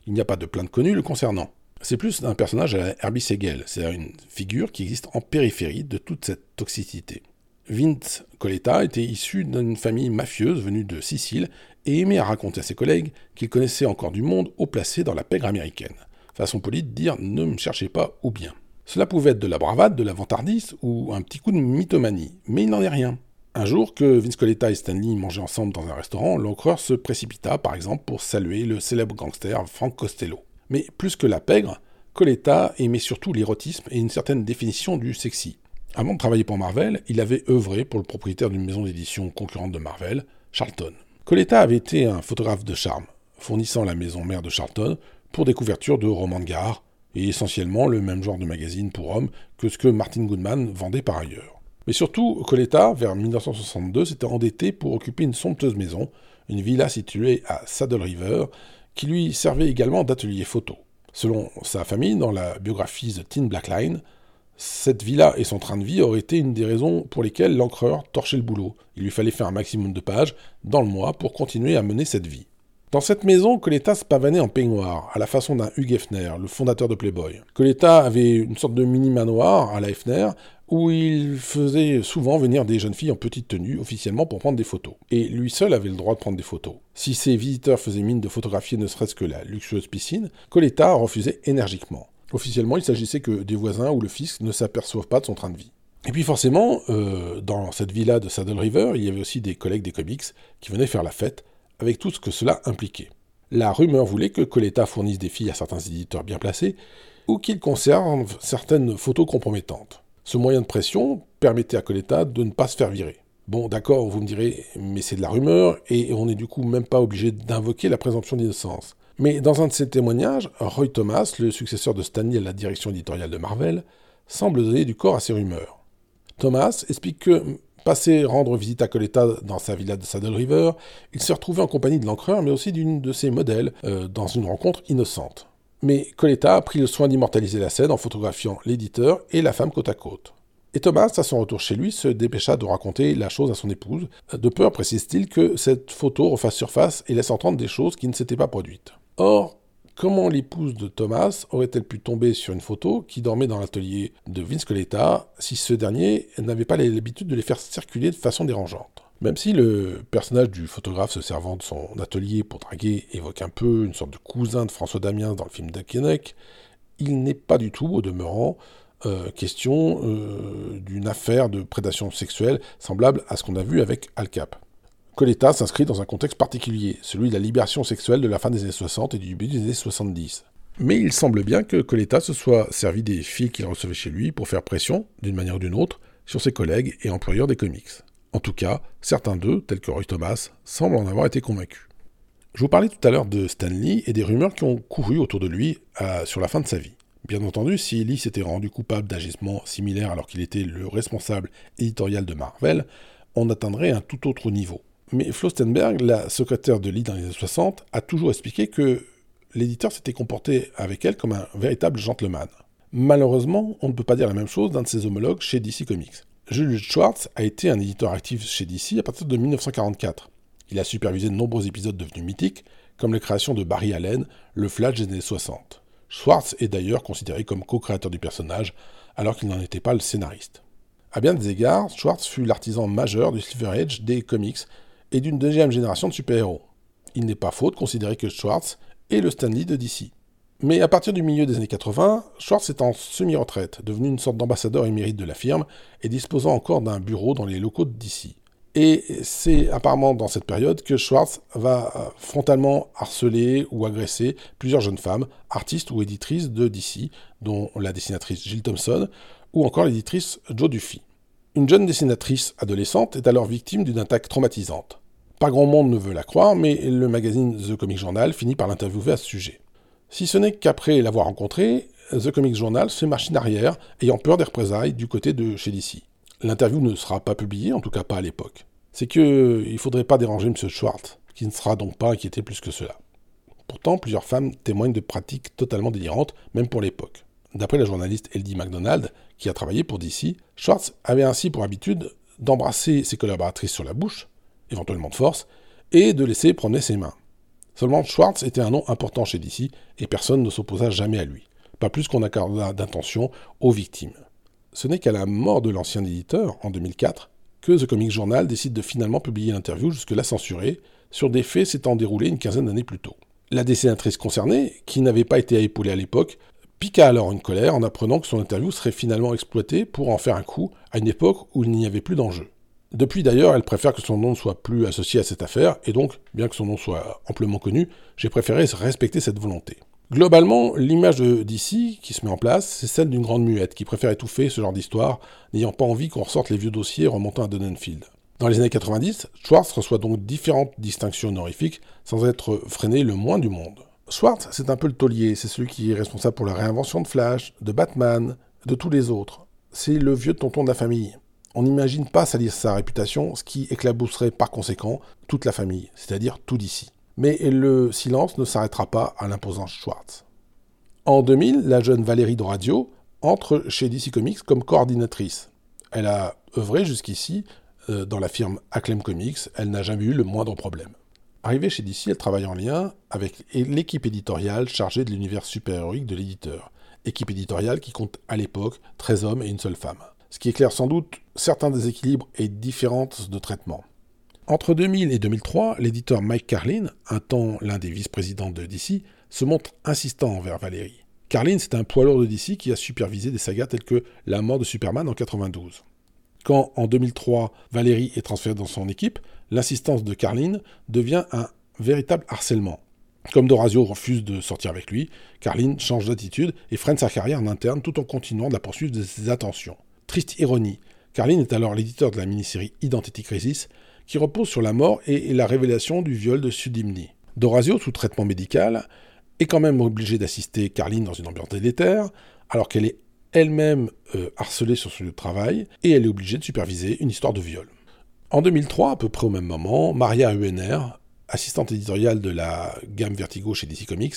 Il n'y a pas de plainte connue le concernant. C'est plus un personnage à la Herbie Siegel, c'est-à-dire une figure qui existe en périphérie de toute cette toxicité. Vince Coletta était issu d'une famille mafieuse venue de Sicile et aimait à raconter à ses collègues qu'il connaissait encore du monde haut placé dans la pègre américaine. Façon polie de dire « ne me cherchez pas » ou bien. Cela pouvait être de la bravade, de la vantardise ou un petit coup de mythomanie, mais il n'en est rien. Un jour que Vince Coletta et Stan Lee mangeaient ensemble dans un restaurant, l'encreur se précipita par exemple pour saluer le célèbre gangster Frank Costello. Mais plus que la pègre, Coletta aimait surtout l'érotisme et une certaine définition du sexy. Avant de travailler pour Marvel, il avait œuvré pour le propriétaire d'une maison d'édition concurrente de Marvel, Charlton. Coletta avait été un photographe de charme, fournissant la maison mère de Charlton pour des couvertures de romans de gare, et essentiellement le même genre de magazine pour hommes que ce que Martin Goodman vendait par ailleurs. Mais surtout, Coletta, vers dix-neuf cent soixante-deux, s'était endetté pour occuper une somptueuse maison, une villa située à Saddle River, qui lui servait également d'atelier photo. Selon sa famille, dans la biographie The Teen Black Line, cette villa et son train de vie auraient été une des raisons pour lesquelles l'encreur torchait le boulot. Il lui fallait faire un maximum de pages dans le mois pour continuer à mener cette vie. Dans cette maison, Coletta se pavanait en peignoir, à la façon d'un Hugh Hefner, le fondateur de Playboy. Coletta avait une sorte de mini-manoir à la Hefner, où il faisait souvent venir des jeunes filles en petite tenue officiellement pour prendre des photos. Et lui seul avait le droit de prendre des photos. Si ses visiteurs faisaient mine de photographier ne serait-ce que la luxueuse piscine, Coletta refusait énergiquement. Officiellement, il s'agissait que des voisins ou le fisc ne s'aperçoivent pas de son train de vie. Et puis forcément, euh, dans cette villa de Saddle River, il y avait aussi des collègues des comics qui venaient faire la fête, avec tout ce que cela impliquait. La rumeur voulait que Coletta fournisse des filles à certains éditeurs bien placés, ou qu'il conserve certaines photos compromettantes. Ce moyen de pression permettait à Coletta de ne pas se faire virer. Bon, d'accord, vous me direz, mais c'est de la rumeur, et on n'est du coup même pas obligé d'invoquer la présomption d'innocence. Mais dans un de ses témoignages, Roy Thomas, le successeur de Stan Lee à la direction éditoriale de Marvel, semble donner du corps à ces rumeurs. Thomas explique que, passé rendre visite à Coletta dans sa villa de Saddle River, il s'est retrouvé en compagnie de l'encreur, mais aussi d'une de ses modèles, euh, dans une rencontre innocente. Mais Coletta a pris le soin d'immortaliser la scène en photographiant l'éditeur et la femme côte à côte. Et Thomas, à son retour chez lui, se dépêcha de raconter la chose à son épouse, de peur, précise-t-il, que cette photo refasse surface et laisse entendre des choses qui ne s'étaient pas produites. Or, comment l'épouse de Thomas aurait-elle pu tomber sur une photo qui dormait dans l'atelier de Vince Coletta si ce dernier n'avait pas l'habitude de les faire circuler de façon dérangeante? Même si le personnage du photographe se servant de son atelier pour draguer évoque un peu une sorte de cousin de François Damiens dans le film d'Akenek, il n'est pas du tout, au demeurant, Euh, question euh, d'une affaire de prédation sexuelle semblable à ce qu'on a vu avec Al Capp. Coletta s'inscrit dans un contexte particulier, celui de la libération sexuelle de la fin des années soixante et du début des années soixante-dix. Mais il semble bien que Coletta se soit servi des filles qu'il recevait chez lui pour faire pression, d'une manière ou d'une autre, sur ses collègues et employeurs des comics. En tout cas, certains d'eux, tels que Roy Thomas, semblent en avoir été convaincus. Je vous parlais tout à l'heure de Stan Lee et des rumeurs qui ont couru autour de lui à, sur la fin de sa vie. Bien entendu, si Lee s'était rendu coupable d'agissements similaires alors qu'il était le responsable éditorial de Marvel, on atteindrait un tout autre niveau. Mais Flo Stenberg, la secrétaire de Lee dans les années soixante, a toujours expliqué que l'éditeur s'était comporté avec elle comme un véritable gentleman. Malheureusement, on ne peut pas dire la même chose d'un de ses homologues chez D C Comics. Julius Schwartz a été un éditeur actif chez D C à partir de dix-neuf cent quarante-quatre. Il a supervisé de nombreux épisodes devenus mythiques, comme la création de Barry Allen, le Flash des années soixante. Schwartz est d'ailleurs considéré comme co-créateur du personnage, alors qu'il n'en était pas le scénariste. A bien des égards, Schwartz fut l'artisan majeur du Silver Age des comics et d'une deuxième génération de super-héros. Il n'est pas faux de considérer que Schwartz est le Stan Lee de D C. Mais à partir du milieu des années quatre-vingts, Schwartz est en semi-retraite, devenu une sorte d'ambassadeur émérite de la firme et disposant encore d'un bureau dans les locaux de D C. Et c'est apparemment dans cette période que Schwartz va frontalement harceler ou agresser plusieurs jeunes femmes, artistes ou éditrices de D C, dont la dessinatrice Jill Thompson ou encore l'éditrice Jo Duffy. Une jeune dessinatrice adolescente est alors victime d'une attaque traumatisante. Pas grand monde ne veut la croire, mais le magazine The Comic Journal finit par l'interviewer à ce sujet. Si ce n'est qu'après l'avoir rencontrée, The Comic Journal fait machine arrière, ayant peur des représailles du côté de chez D C. L'interview ne sera pas publiée, en tout cas pas à l'époque. C'est qu'il ne faudrait pas déranger M. Schwartz, qui ne sera donc pas inquiété plus que cela. Pourtant, plusieurs femmes témoignent de pratiques totalement délirantes, même pour l'époque. D'après la journaliste Eldie MacDonald, qui a travaillé pour D C, Schwartz avait ainsi pour habitude d'embrasser ses collaboratrices sur la bouche, éventuellement de force, et de laisser promener ses mains. Seulement, Schwartz était un nom important chez D C, et personne ne s'opposa jamais à lui. Pas plus qu'on accorda d'attention aux victimes. Ce n'est qu'à la mort de l'ancien éditeur, en deux mille quatre, que The Comic Journal décide de finalement publier l'interview jusque-là censurée, sur des faits s'étant déroulés une quinzaine d'années plus tôt. La dessinatrice concernée, qui n'avait pas été épaulée à l'époque, piqua alors une colère en apprenant que son interview serait finalement exploitée pour en faire un coup à une époque où il n'y avait plus d'enjeu. Depuis d'ailleurs, elle préfère que son nom ne soit plus associé à cette affaire, et donc, bien que son nom soit amplement connu, j'ai préféré respecter cette volonté. Globalement, l'image de D C qui se met en place, c'est celle d'une grande muette qui préfère étouffer ce genre d'histoire, n'ayant pas envie qu'on ressorte les vieux dossiers remontant à Donenfeld. Dans les années quatre-vingt-dix, Schwartz reçoit donc différentes distinctions honorifiques sans être freiné le moins du monde. Schwartz, c'est un peu le taulier, c'est celui qui est responsable pour la réinvention de Flash, de Batman, de tous les autres. C'est le vieux tonton de la famille. On n'imagine pas salir sa réputation, ce qui éclabousserait par conséquent toute la famille, c'est-à-dire tout D C. Mais le silence ne s'arrêtera pas à l'imposant Schwartz. En deux mille, la jeune Valérie Doradio entre chez D C Comics comme coordinatrice. Elle a œuvré jusqu'ici euh, dans la firme Acclaim Comics, elle n'a jamais eu le moindre problème. Arrivée chez D C, elle travaille en lien avec l'équipe éditoriale chargée de l'univers super-héroïque de l'éditeur. Équipe éditoriale qui compte à l'époque treize hommes et une seule femme. Ce qui éclaire sans doute certains déséquilibres et différences de traitement. Entre deux mille et deux mille trois, l'éditeur Mike Carlin, un temps l'un des vice-présidents de D C, se montre insistant envers Valérie. Carlin, c'est un poids lourd de D C qui a supervisé des sagas telles que La mort de Superman en quatre-vingt-douze. Quand, en deux mille trois, Valérie est transférée dans son équipe, l'insistance de Carlin devient un véritable harcèlement. Comme Dorazio refuse de sortir avec lui, Carlin change d'attitude et freine sa carrière en interne tout en continuant de la poursuivre de ses attentions. Triste ironie. Carlin est alors l'éditeur de la mini-série Identity Crisis, qui repose sur la mort et la révélation du viol de Sudhimni. D'Orazio, sous traitement médical, est quand même obligée d'assister Carlin dans une ambiance délétère, alors qu'elle est elle-même euh, harcelée sur son lieu de travail, et elle est obligée de superviser une histoire de viol. En deux mille trois, à peu près au même moment, Maria Uehner, assistante éditoriale de la gamme Vertigo chez D C Comics,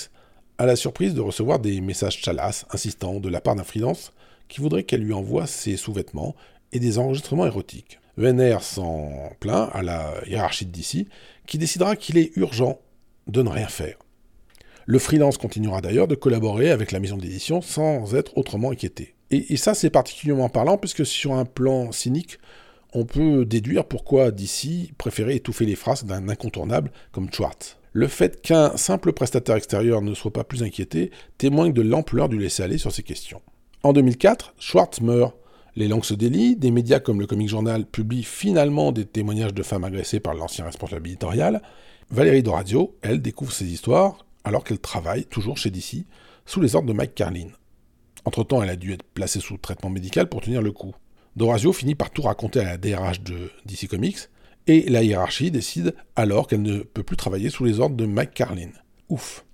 a la surprise de recevoir des messages chalasses, insistants, de la part d'un freelance qui voudrait qu'elle lui envoie ses sous-vêtements et des enregistrements érotiques. Uehner s'en plaint à la hiérarchie de D C, qui décidera qu'il est urgent de ne rien faire. Le freelance continuera d'ailleurs de collaborer avec la maison d'édition sans être autrement inquiété. Et, et ça, c'est particulièrement parlant, puisque sur un plan cynique, on peut déduire pourquoi D C préférait étouffer les phrases d'un incontournable comme Schwartz. Le fait qu'un simple prestataire extérieur ne soit pas plus inquiété témoigne de l'ampleur du laisser-aller sur ces questions. En deux mille quatre, Schwartz meurt. Les langues se délient, des médias comme le Comic Journal publient finalement des témoignages de femmes agressées par l'ancien responsable éditorial. Valérie D'Orazio, elle, découvre ces histoires alors qu'elle travaille, toujours chez D C, sous les ordres de Mike Carlin. Entre-temps, elle a dû être placée sous traitement médical pour tenir le coup. D'Orazio finit par tout raconter à la D R H de D C Comics, et la hiérarchie décide alors qu'elle ne peut plus travailler sous les ordres de Mike Carlin. Ouf.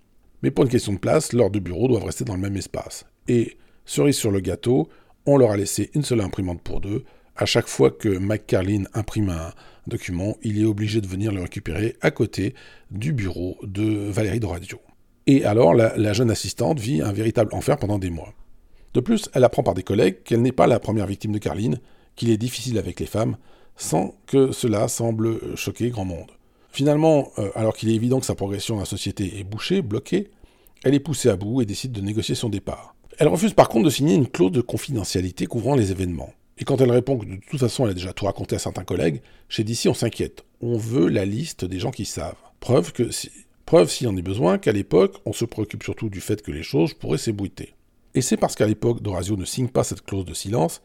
Mais pour une question de place, leurs deux bureaux doivent rester dans le même espace. Et, cerise sur le gâteau, on leur a laissé une seule imprimante pour deux. À chaque fois que Mike Carlin imprime un document, il est obligé de venir le récupérer à côté du bureau de Valérie D'Orazio. Et alors, la, la jeune assistante vit un véritable enfer pendant des mois. De plus, elle apprend par des collègues qu'elle n'est pas la première victime de Carlin, qu'il est difficile avec les femmes, sans que cela semble choquer grand monde. Finalement, euh, alors qu'il est évident que sa progression dans la société est bouchée, bloquée, elle est poussée à bout et décide de négocier son départ. Elle refuse par contre de signer une clause de confidentialité couvrant les événements. Et quand elle répond que de toute façon elle a déjà tout raconté à certains collègues, chez D C on s'inquiète, on veut la liste des gens qui savent. Preuve, que si... Preuve s'il en est besoin qu'à l'époque on se préoccupe surtout du fait que les choses pourraient s'ébruiter. Et c'est parce qu'à l'époque D'Orazio ne signe pas cette clause de silence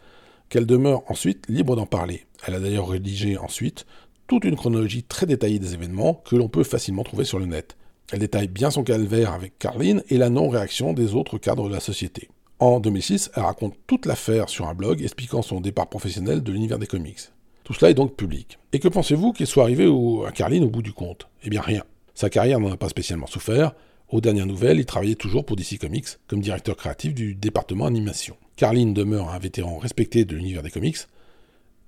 qu'elle demeure ensuite libre d'en parler. Elle a d'ailleurs rédigé ensuite toute une chronologie très détaillée des événements que l'on peut facilement trouver sur le net. Elle détaille bien son calvaire avec Carlin et la non-réaction des autres cadres de la société. En deux mille six, elle raconte toute l'affaire sur un blog expliquant son départ professionnel de l'univers des comics. Tout cela est donc public. Et que pensez-vous qu'il soit arrivé au... à Carlin au bout du compte? Eh bien rien. Sa carrière n'en a pas spécialement souffert. Aux dernières nouvelles, il travaillait toujours pour D C Comics comme directeur créatif du département animation. Carlin demeure un vétéran respecté de l'univers des comics.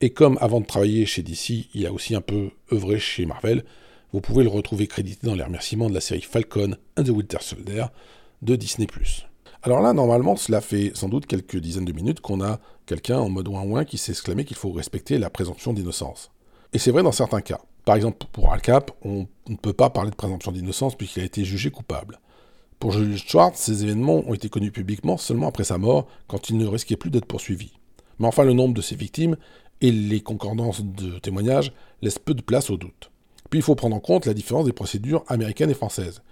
Et comme avant de travailler chez D C, il a aussi un peu œuvré chez Marvel, vous pouvez le retrouver crédité dans les remerciements de la série Falcon and the Winter Soldier de Disney+. Alors là, normalement, cela fait sans doute quelques dizaines de minutes qu'on a quelqu'un en mode ouin-ouin qui s'est exclamé qu'il faut respecter la présomption d'innocence. Et c'est vrai dans certains cas. Par exemple, pour Al Capp, on ne peut pas parler de présomption d'innocence puisqu'il a été jugé coupable. Pour Julius Schwartz, ces événements ont été connus publiquement seulement après sa mort, quand il ne risquait plus d'être poursuivi. Mais enfin, le nombre de ses victimes et les concordances de témoignages laissent peu de place au doute. Puis il faut prendre en compte la différence des procédures américaines et françaises.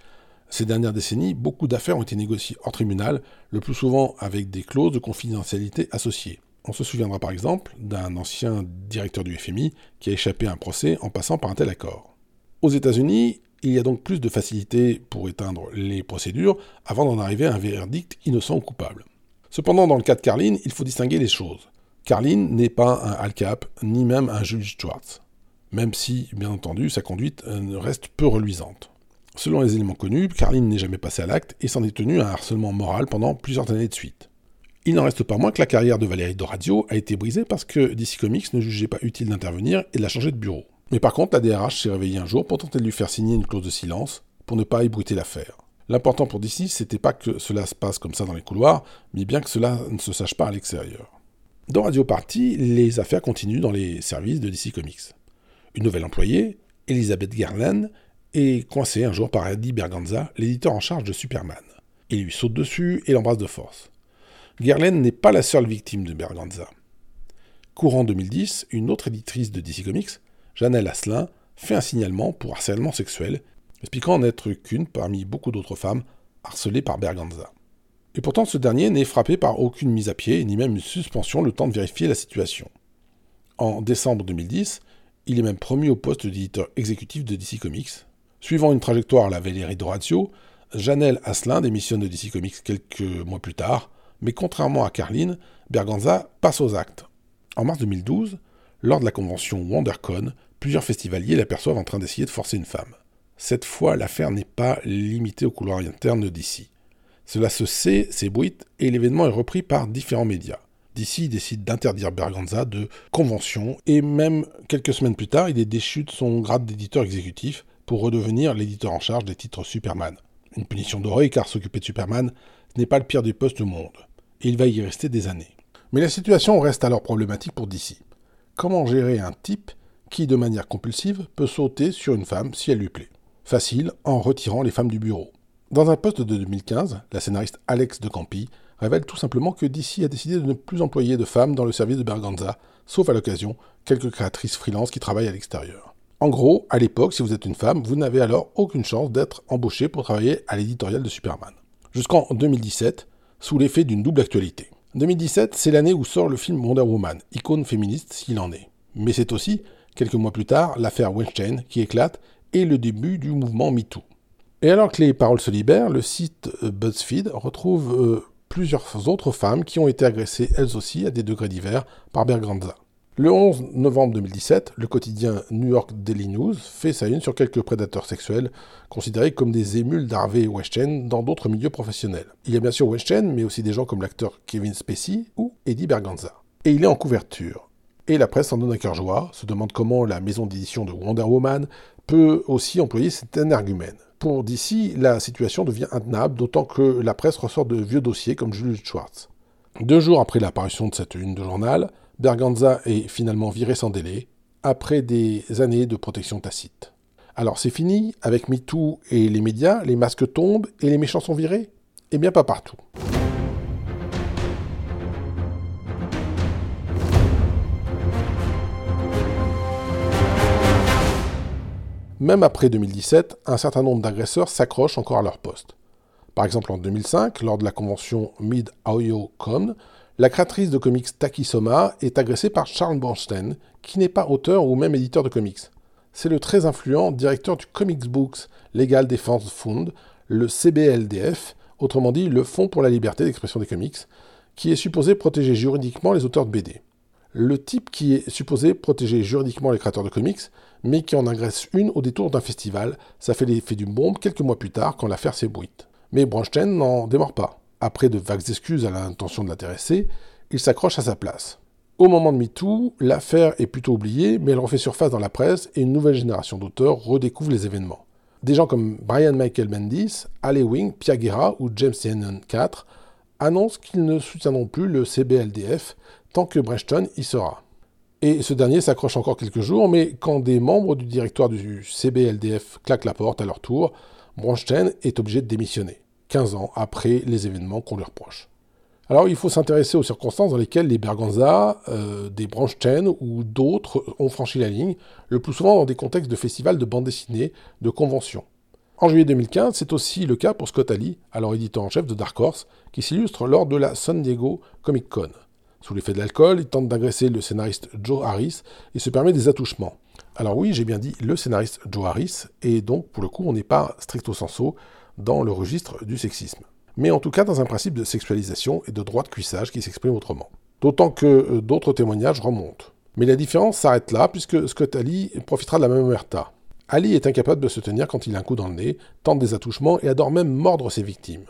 Ces dernières décennies, beaucoup d'affaires ont été négociées hors tribunal, le plus souvent avec des clauses de confidentialité associées. On se souviendra par exemple d'un ancien directeur du F M I qui a échappé à un procès en passant par un tel accord. Aux États-Unis, il y a donc plus de facilité pour éteindre les procédures avant d'en arriver à un verdict innocent ou coupable. Cependant, dans le cas de Carlin, il faut distinguer les choses. Carlin n'est pas un Al Capp, ni même un Julius Schwartz, même si, bien entendu, sa conduite reste peu reluisante. Selon les éléments connus, Carlin n'est jamais passé à l'acte et s'en est tenu à un harcèlement moral pendant plusieurs années de suite. Il n'en reste pas moins que la carrière de Valérie D'Orazio a été brisée parce que D C Comics ne jugeait pas utile d'intervenir et de la changer de bureau. Mais par contre, la D R H s'est réveillée un jour pour tenter de lui faire signer une clause de silence pour ne pas ébruiter l'affaire. L'important pour D C, c'était pas que cela se passe comme ça dans les couloirs, mais bien que cela ne se sache pas à l'extérieur. D'Orazio parti, les affaires continuent dans les services de D C Comics. Une nouvelle employée, Elizabeth Garland, est coincée un jour par Eddie Berganza, l'éditeur en charge de Superman. Il lui saute dessus et l'embrasse de force. Garland n'est pas la seule victime de Berganza. Courant deux mille dix, une autre éditrice de D C Comics, Janelle Asselin, fait un signalement pour harcèlement sexuel, expliquant n'être qu'une parmi beaucoup d'autres femmes harcelées par Berganza. Et pourtant, ce dernier n'est frappé par aucune mise à pied, ni même une suspension, le temps de vérifier la situation. En décembre deux mille dix, il est même promu au poste d'éditeur exécutif de D C Comics. Suivant une trajectoire à la Valérie D'Orazio, Janelle Asselin démissionne de D C Comics quelques mois plus tard, mais contrairement à Carlin, Berganza passe aux actes. En mars deux mille douze, lors de la convention WonderCon, plusieurs festivaliers l'aperçoivent en train d'essayer de forcer une femme. Cette fois, l'affaire n'est pas limitée au couloir interne de D C. Cela se sait, s'ébruite, et l'événement est repris par différents médias. D C décide d'interdire Berganza de convention, et même quelques semaines plus tard, il est déchu de son grade d'éditeur exécutif pour redevenir l'éditeur en charge des titres Superman. Une punition dorée, car s'occuper de Superman n'est pas le pire des postes au monde, et il va y rester des années. Mais la situation reste alors problématique pour D C. Comment gérer un type qui, de manière compulsive, peut sauter sur une femme si elle lui plaît? Facile, en retirant les femmes du bureau. Dans un post de deux mille quinze, la scénariste Alex de Campi révèle tout simplement que D C a décidé de ne plus employer de femmes dans le service de Berganza, sauf à l'occasion, quelques créatrices freelance qui travaillent à l'extérieur. En gros, à l'époque, si vous êtes une femme, vous n'avez alors aucune chance d'être embauchée pour travailler à l'éditorial de Superman. Jusqu'en deux mille dix-sept, sous l'effet d'une double actualité. deux mille dix-sept, c'est l'année où sort le film Wonder Woman, icône féministe s'il en est. Mais c'est aussi, quelques mois plus tard, l'affaire Weinstein qui éclate et le début du mouvement MeToo. Et alors que les paroles se libèrent, le site BuzzFeed retrouve... Euh, plusieurs autres femmes qui ont été agressées elles aussi à des degrés divers par Berganza. Le onze novembre deux mille dix-sept, le quotidien New York Daily News fait sa une sur quelques prédateurs sexuels considérés comme des émules d'Harvey Weinstein dans d'autres milieux professionnels. Il y a bien sûr Weinstein, mais aussi des gens comme l'acteur Kevin Spacey ou Eddie Berganza. Et il est en couverture. Et la presse s'en donne à cœur joie, se demande comment la maison d'édition de Wonder Woman peut aussi employer cet énergumène. Pour D C, la situation devient intenable, d'autant que la presse ressort de vieux dossiers comme Julius Schwartz. Deux jours après l'apparition de cette une de journal, Berganza est finalement viré sans délai, après des années de protection tacite. Alors c'est fini, avec MeToo et les médias, les masques tombent et les méchants sont virés? Eh bien pas partout. Même après deux mille dix-sept, un certain nombre d'agresseurs s'accrochent encore à leur poste. Par exemple en deux mille cinq, lors de la convention Mid-Ohio-Con, la créatrice de comics Taki Soma est agressée par Charles Bornstein, qui n'est pas auteur ou même éditeur de comics. C'est le très influent directeur du Comics Books Legal Defense Fund, le C B L D F, autrement dit le Fonds pour la liberté d'expression des comics, qui est supposé protéger juridiquement les auteurs de B D. Le type qui est supposé protéger juridiquement les créateurs de comics, mais qui en agresse une au détour d'un festival, ça fait l'effet d'une bombe quelques mois plus tard quand l'affaire s'ébruite. Mais Bornstein n'en démord pas. Après de vagues excuses à l'intention de l'intéressé, il s'accroche à sa place. Au moment de MeToo, l'affaire est plutôt oubliée, mais elle refait surface dans la presse et une nouvelle génération d'auteurs redécouvre les événements. Des gens comme Brian Michael Bendis, Al Ewing, Pia Guerra ou James Tynion quatre annoncent qu'ils ne soutiendront plus le C B L D F tant que Bornstein y sera. Et ce dernier s'accroche encore quelques jours, mais quand des membres du directoire du C B L D F claquent la porte à leur tour, Bornstein est obligé de démissionner, quinze ans après les événements qu'on lui reproche. Alors il faut s'intéresser aux circonstances dans lesquelles les Berganza, euh, des Bornstein ou d'autres ont franchi la ligne, le plus souvent dans des contextes de festivals de bande dessinée, de conventions. En juillet deux mille quinze, c'est aussi le cas pour Scott Ali, alors éditeur en chef de Dark Horse, qui s'illustre lors de la San Diego Comic Con. Sous l'effet de l'alcool, il tente d'agresser le scénariste Joe Harris et se permet des attouchements. Alors oui, j'ai bien dit le scénariste Joe Harris, et donc pour le coup on n'est pas stricto sensu dans le registre du sexisme. Mais en tout cas dans un principe de sexualisation et de droit de cuissage qui s'exprime autrement. D'autant que euh, d'autres témoignages remontent. Mais la différence s'arrête là, puisque Scott Ali profitera de la même omerta. Ali est incapable de se tenir quand il a un coup dans le nez, tente des attouchements et adore même mordre ses victimes.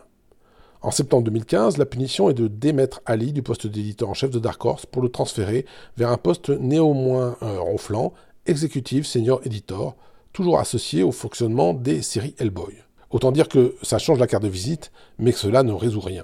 En septembre deux mille quinze, la punition est de démettre Ali du poste d'éditeur en chef de Dark Horse pour le transférer vers un poste néanmoins euh, ronflant, Executive Senior Editor, toujours associé au fonctionnement des séries Hellboy. Autant dire que ça change la carte de visite, mais que cela ne résout rien.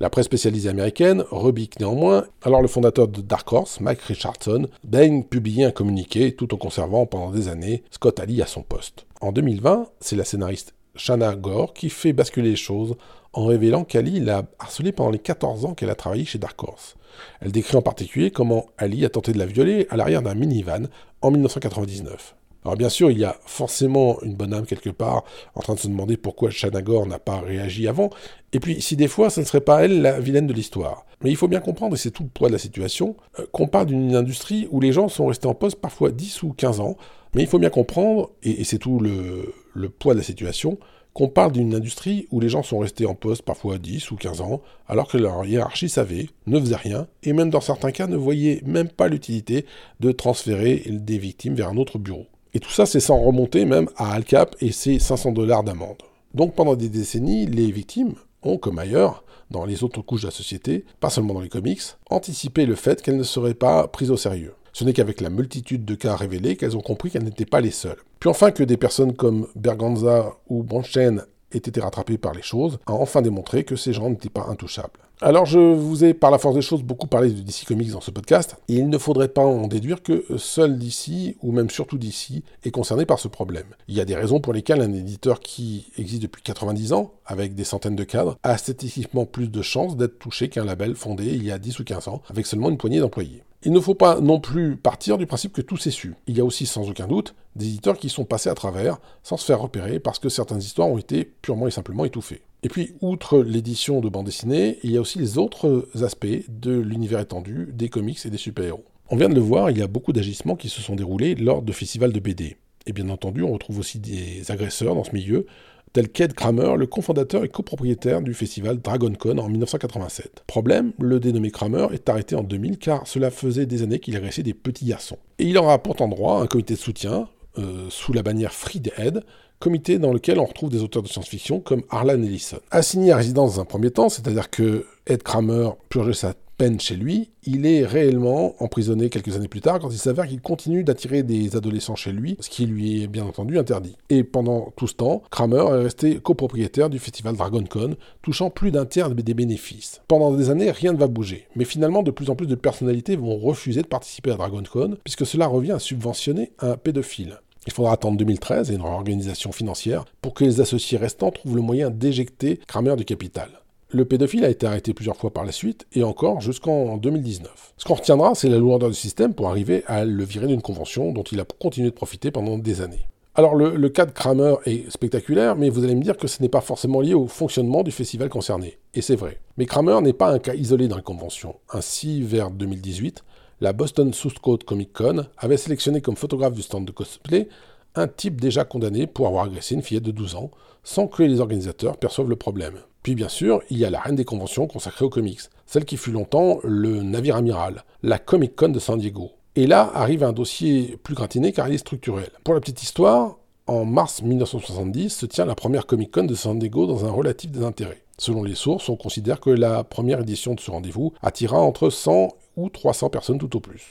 La presse spécialisée américaine rebique néanmoins, alors le fondateur de Dark Horse, Mike Richardson, daigne publier un communiqué tout en conservant pendant des années Scott Ali à son poste. En deux mille vingt, c'est la scénariste Shanna Gore qui fait basculer les choses en révélant qu'Ali l'a harcelée pendant les quatorze ans qu'elle a travaillé chez Dark Horse. Elle décrit en particulier comment Ali a tenté de la violer à l'arrière d'un minivan en mille neuf cent quatre-vingt-dix-neuf. Alors bien sûr, il y a forcément une bonne âme quelque part en train de se demander pourquoi Shanna Gore n'a pas réagi avant, et puis si des fois, ce ne serait pas elle la vilaine de l'histoire. Mais il faut bien comprendre, et c'est tout le poids de la situation, qu'on parle d'une industrie où les gens sont restés en poste parfois dix ou quinze ans, mais il faut bien comprendre, et, et c'est tout le, le poids de la situation, qu'on parle d'une industrie où les gens sont restés en poste parfois dix ou quinze ans, alors que leur hiérarchie savait, ne faisait rien, et même dans certains cas ne voyait même pas l'utilité de transférer des victimes vers un autre bureau. Et tout ça, c'est sans remonter même à Al Capp et ses cinq cents dollars d'amende. Donc pendant des décennies, les victimes ont, comme ailleurs, dans les autres couches de la société, pas seulement dans les comics, anticipé le fait qu'elles ne seraient pas prises au sérieux. Ce n'est qu'avec la multitude de cas révélés qu'elles ont compris qu'elles n'étaient pas les seules. Puis enfin que des personnes comme Berganza ou Bronstein aient été rattrapées par les choses, a enfin démontré que ces gens n'étaient pas intouchables. Alors je vous ai, par la force des choses, beaucoup parlé de D C Comics dans ce podcast, et il ne faudrait pas en déduire que seul D C, ou même surtout D C, est concerné par ce problème. Il y a des raisons pour lesquelles un éditeur qui existe depuis quatre-vingt-dix ans, avec des centaines de cadres, a statistiquement plus de chances d'être touché qu'un label fondé il y a dix ou quinze ans, avec seulement une poignée d'employés. Il ne faut pas non plus partir du principe que tout s'est su. Il y a aussi, sans aucun doute, des éditeurs qui sont passés à travers, sans se faire repérer, parce que certaines histoires ont été purement et simplement étouffées. Et puis, outre l'édition de bande dessinée, il y a aussi les autres aspects de l'univers étendu, des comics et des super-héros. On vient de le voir, il y a beaucoup d'agissements qui se sont déroulés lors de festivals de B D. Et bien entendu, on retrouve aussi des agresseurs dans ce milieu, tel qu'Ed Kramer, le cofondateur et copropriétaire du festival DragonCon en dix-neuf cent quatre-vingt-sept. Problème, le dénommé Kramer est arrêté en deux mille car cela faisait des années qu'il agressait des petits garçons. Et il aura pourtant droit à un comité de soutien, euh, sous la bannière Free the Head, comité dans lequel on retrouve des auteurs de science-fiction comme Harlan Ellison. Assigné à résidence dans un premier temps, c'est-à-dire que Ed Kramer purgeait sa peine chez lui, il est réellement emprisonné quelques années plus tard quand il s'avère qu'il continue d'attirer des adolescents chez lui, ce qui lui est bien entendu interdit. Et pendant tout ce temps, Kramer est resté copropriétaire du festival DragonCon, touchant plus d'un tiers des bénéfices. Pendant des années, rien ne va bouger, mais finalement de plus en plus de personnalités vont refuser de participer à DragonCon, puisque cela revient à subventionner un pédophile. Il faudra attendre deux mille treize et une réorganisation financière pour que les associés restants trouvent le moyen d'éjecter Kramer du capital. Le pédophile a été arrêté plusieurs fois par la suite, et encore jusqu'en deux mille dix-neuf. Ce qu'on retiendra, c'est la lourdeur du système pour arriver à le virer d'une convention dont il a continué de profiter pendant des années. Alors le, le cas de Kramer est spectaculaire, mais vous allez me dire que ce n'est pas forcément lié au fonctionnement du festival concerné. Et c'est vrai. Mais Kramer n'est pas un cas isolé dans les conventions. Ainsi, vers deux mille dix-huit, la Boston South Coast Comic Con avait sélectionné comme photographe du stand de cosplay un type déjà condamné pour avoir agressé une fillette de douze ans, sans que les organisateurs perçoivent le problème. Puis bien sûr, il y a la reine des conventions consacrée aux comics, celle qui fut longtemps le navire amiral, la Comic Con de San Diego. Et là arrive un dossier plus gratiné car il est structurel. Pour la petite histoire, en mars dix-neuf cent soixante-dix se tient la première Comic Con de San Diego dans un relatif désintérêt. Selon les sources, on considère que la première édition de ce rendez-vous attira entre cent ou trois cents personnes tout au plus.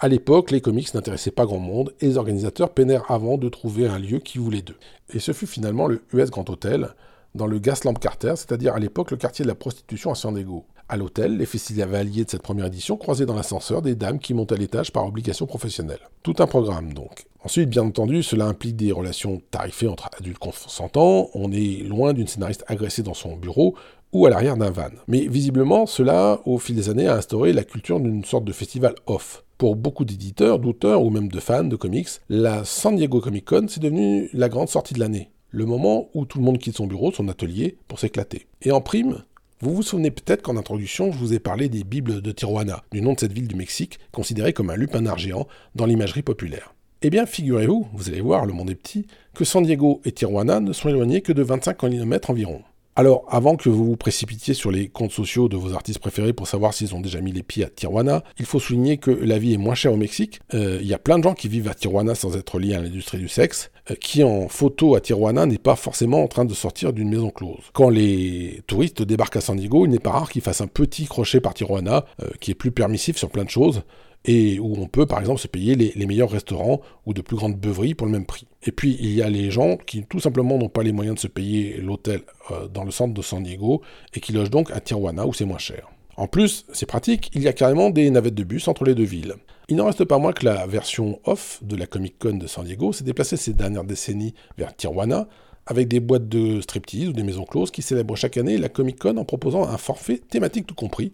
À l'époque, les comics n'intéressaient pas grand monde et les organisateurs peinèrent avant de trouver un lieu qui voulait d'eux. Et ce fut finalement le U S Grand Hotel, dans le Gaslamp Quarter, c'est-à-dire à l'époque le quartier de la prostitution à San Diego. À l'hôtel, les festivaliers de cette première édition croisaient dans l'ascenseur des dames qui montent à l'étage par obligation professionnelle. Tout un programme donc. Ensuite, bien entendu, cela implique des relations tarifées entre adultes consentants, on est loin d'une scénariste agressée dans son bureau, ou à l'arrière d'un van. Mais visiblement, cela, au fil des années, a instauré la culture d'une sorte de festival off. Pour beaucoup d'éditeurs, d'auteurs ou même de fans de comics, la San Diego Comic Con, c'est devenu la grande sortie de l'année. Le moment où tout le monde quitte son bureau, son atelier, pour s'éclater. Et en prime, vous vous souvenez peut-être qu'en introduction, je vous ai parlé des Bibles de Tijuana, du nom de cette ville du Mexique, considérée comme un lupanar géant dans l'imagerie populaire. Eh bien, figurez-vous, vous allez voir, le monde est petit, que San Diego et Tijuana ne sont éloignés que de vingt-cinq kilomètres environ. Alors, avant que vous vous précipitiez sur les comptes sociaux de vos artistes préférés pour savoir s'ils ont déjà mis les pieds à Tijuana, il faut souligner que la vie est moins chère au Mexique. Il euh, y a plein de gens qui vivent à Tijuana sans être liés à l'industrie du sexe, euh, qui en photo à Tijuana n'est pas forcément en train de sortir d'une maison close. Quand les touristes débarquent à San Diego, il n'est pas rare qu'ils fassent un petit crochet par Tijuana, euh, qui est plus permissif sur plein de choses, et où on peut par exemple se payer les, les meilleurs restaurants ou de plus grandes beuveries pour le même prix. Et puis il y a les gens qui tout simplement n'ont pas les moyens de se payer l'hôtel euh, dans le centre de San Diego et qui logent donc à Tijuana où c'est moins cher. En plus, c'est pratique, il y a carrément des navettes de bus entre les deux villes. Il n'en reste pas moins que la version off de la Comic Con de San Diego s'est déplacée ces dernières décennies vers Tijuana, avec des boîtes de striptease ou des maisons closes qui célèbrent chaque année la Comic Con en proposant un forfait thématique tout compris.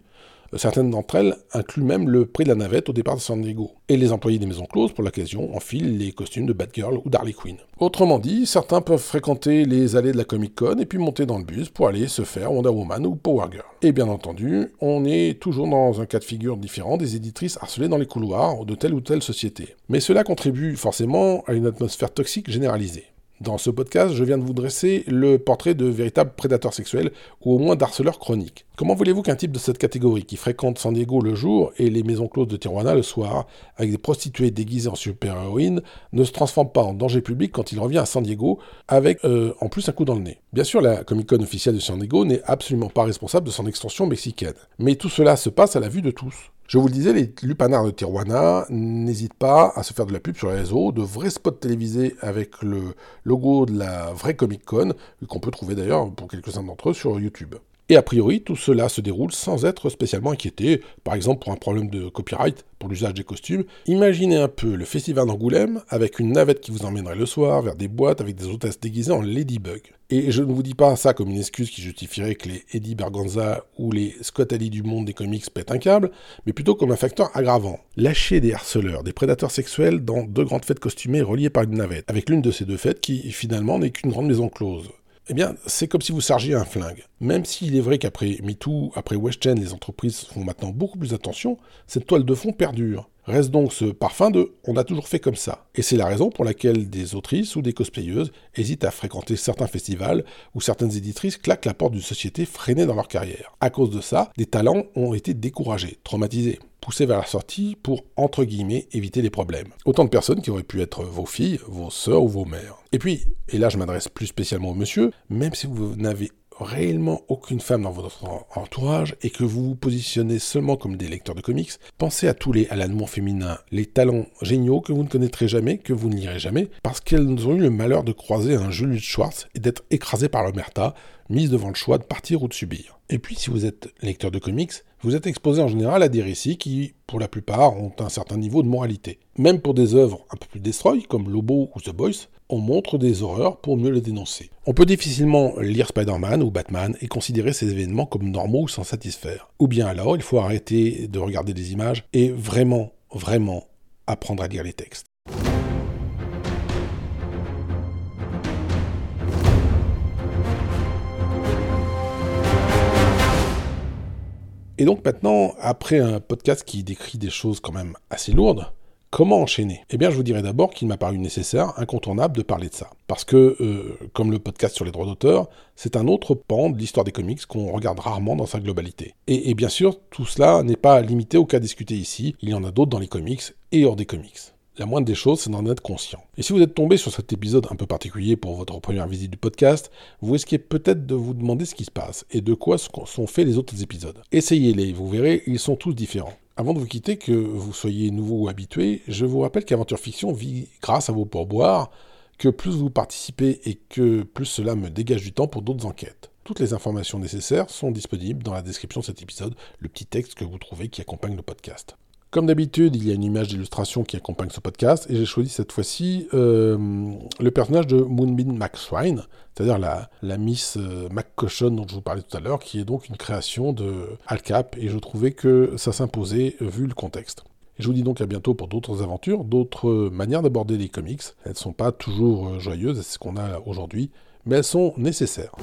Certaines d'entre elles incluent même le prix de la navette au départ de San Diego. Et les employés des maisons closes, pour l'occasion, enfilent les costumes de Batgirl ou d'Harley Quinn. Autrement dit, certains peuvent fréquenter les allées de la Comic Con et puis monter dans le bus pour aller se faire Wonder Woman ou Power Girl. Et bien entendu, on est toujours dans un cas de figure différent des éditrices harcelées dans les couloirs de telle ou telle société. Mais cela contribue forcément à une atmosphère toxique généralisée. Dans ce podcast, je viens de vous dresser le portrait de véritables prédateurs sexuels, ou au moins d'harceleurs chroniques. Comment voulez-vous qu'un type de cette catégorie, qui fréquente San Diego le jour et les maisons closes de Tijuana le soir, avec des prostituées déguisées en super-héroïnes, ne se transforme pas en danger public quand il revient à San Diego, avec euh, en plus un coup dans le nez? Bien sûr, la Comic-Con officielle de San Diego n'est absolument pas responsable de son extension mexicaine. Mais tout cela se passe à la vue de tous. Je vous le disais, les lupanards de Tijuana n'hésitent pas à se faire de la pub sur les réseaux, de vrais spots télévisés avec le logo de la vraie Comic-Con, qu'on peut trouver d'ailleurs pour quelques-uns d'entre eux sur YouTube. Et a priori, tout cela se déroule sans être spécialement inquiété, par exemple pour un problème de copyright, pour l'usage des costumes. Imaginez un peu le festival d'Angoulême, avec une navette qui vous emmènerait le soir vers des boîtes avec des hôtesses déguisées en Ladybug. Et je ne vous dis pas ça comme une excuse qui justifierait que les Eddie Berganza ou les Scott Addy du monde des comics pètent un câble, mais plutôt comme un facteur aggravant. Lâcher des harceleurs, des prédateurs sexuels dans deux grandes fêtes costumées reliées par une navette, avec l'une de ces deux fêtes qui, finalement, n'est qu'une grande maison close. Eh bien, c'est comme si vous chargiez un flingue. Même s'il est vrai qu'après MeToo, après WestChain, les entreprises font maintenant beaucoup plus attention, cette toile de fond perdure. Reste donc ce parfum de « on a toujours fait comme ça ». Et c'est la raison pour laquelle des autrices ou des cosplayeuses hésitent à fréquenter certains festivals où certaines éditrices claquent la porte d'une société freinée dans leur carrière. À cause de ça, des talents ont été découragés, traumatisés, poussés vers la sortie pour, entre guillemets, éviter les problèmes. Autant de personnes qui auraient pu être vos filles, vos sœurs ou vos mères. Et puis, et là je m'adresse plus spécialement au monsieur, même si vous n'avez réellement aucune femme dans votre entourage et que vous vous positionnez seulement comme des lecteurs de comics, pensez à tous les Alan Moore féminins, les talents géniaux que vous ne connaîtrez jamais, que vous ne lirez jamais, parce qu'elles ont eu le malheur de croiser un Julius Schwartz et d'être écrasées par l'omerta, mises devant le choix de partir ou de subir. Et puis si vous êtes lecteur de comics, vous êtes exposé en général à des récits qui, pour la plupart, ont un certain niveau de moralité. Même pour des œuvres un peu plus destroy, comme Lobo ou The Boys, on montre des horreurs pour mieux les dénoncer. On peut difficilement lire Spider-Man ou Batman et considérer ces événements comme normaux ou s'en satisfaire. Ou bien alors, il faut arrêter de regarder des images et vraiment, vraiment apprendre à lire les textes. Et donc maintenant, après un podcast qui décrit des choses quand même assez lourdes, comment enchaîner? Eh bien, je vous dirais d'abord qu'il m'a paru nécessaire, incontournable, de parler de ça. Parce que, euh, comme le podcast sur les droits d'auteur, c'est un autre pan de l'histoire des comics qu'on regarde rarement dans sa globalité. Et, et bien sûr, tout cela n'est pas limité au cas discuté ici, il y en a d'autres dans les comics et hors des comics. La moindre des choses, c'est d'en être conscient. Et si vous êtes tombé sur cet épisode un peu particulier pour votre première visite du podcast, vous risquez peut-être de vous demander ce qui se passe et de quoi sont faits les autres épisodes. Essayez-les, vous verrez, ils sont tous différents. Avant de vous quitter, que vous soyez nouveau ou habitué, je vous rappelle qu'Aventure Fiction vit grâce à vos pourboires, que plus vous participez et que plus cela me dégage du temps pour d'autres enquêtes. Toutes les informations nécessaires sont disponibles dans la description de cet épisode, le petit texte que vous trouvez qui accompagne le podcast. Comme d'habitude, il y a une image d'illustration qui accompagne ce podcast, et j'ai choisi cette fois-ci euh, le personnage de Moonbeam McSwine, c'est-à-dire la, la Miss euh, McCochon dont je vous parlais tout à l'heure, qui est donc une création de Al Capp, et je trouvais que ça s'imposait vu le contexte. Et je vous dis donc à bientôt pour d'autres aventures, d'autres manières d'aborder les comics. Elles ne sont pas toujours joyeuses, c'est ce qu'on a aujourd'hui, mais elles sont nécessaires.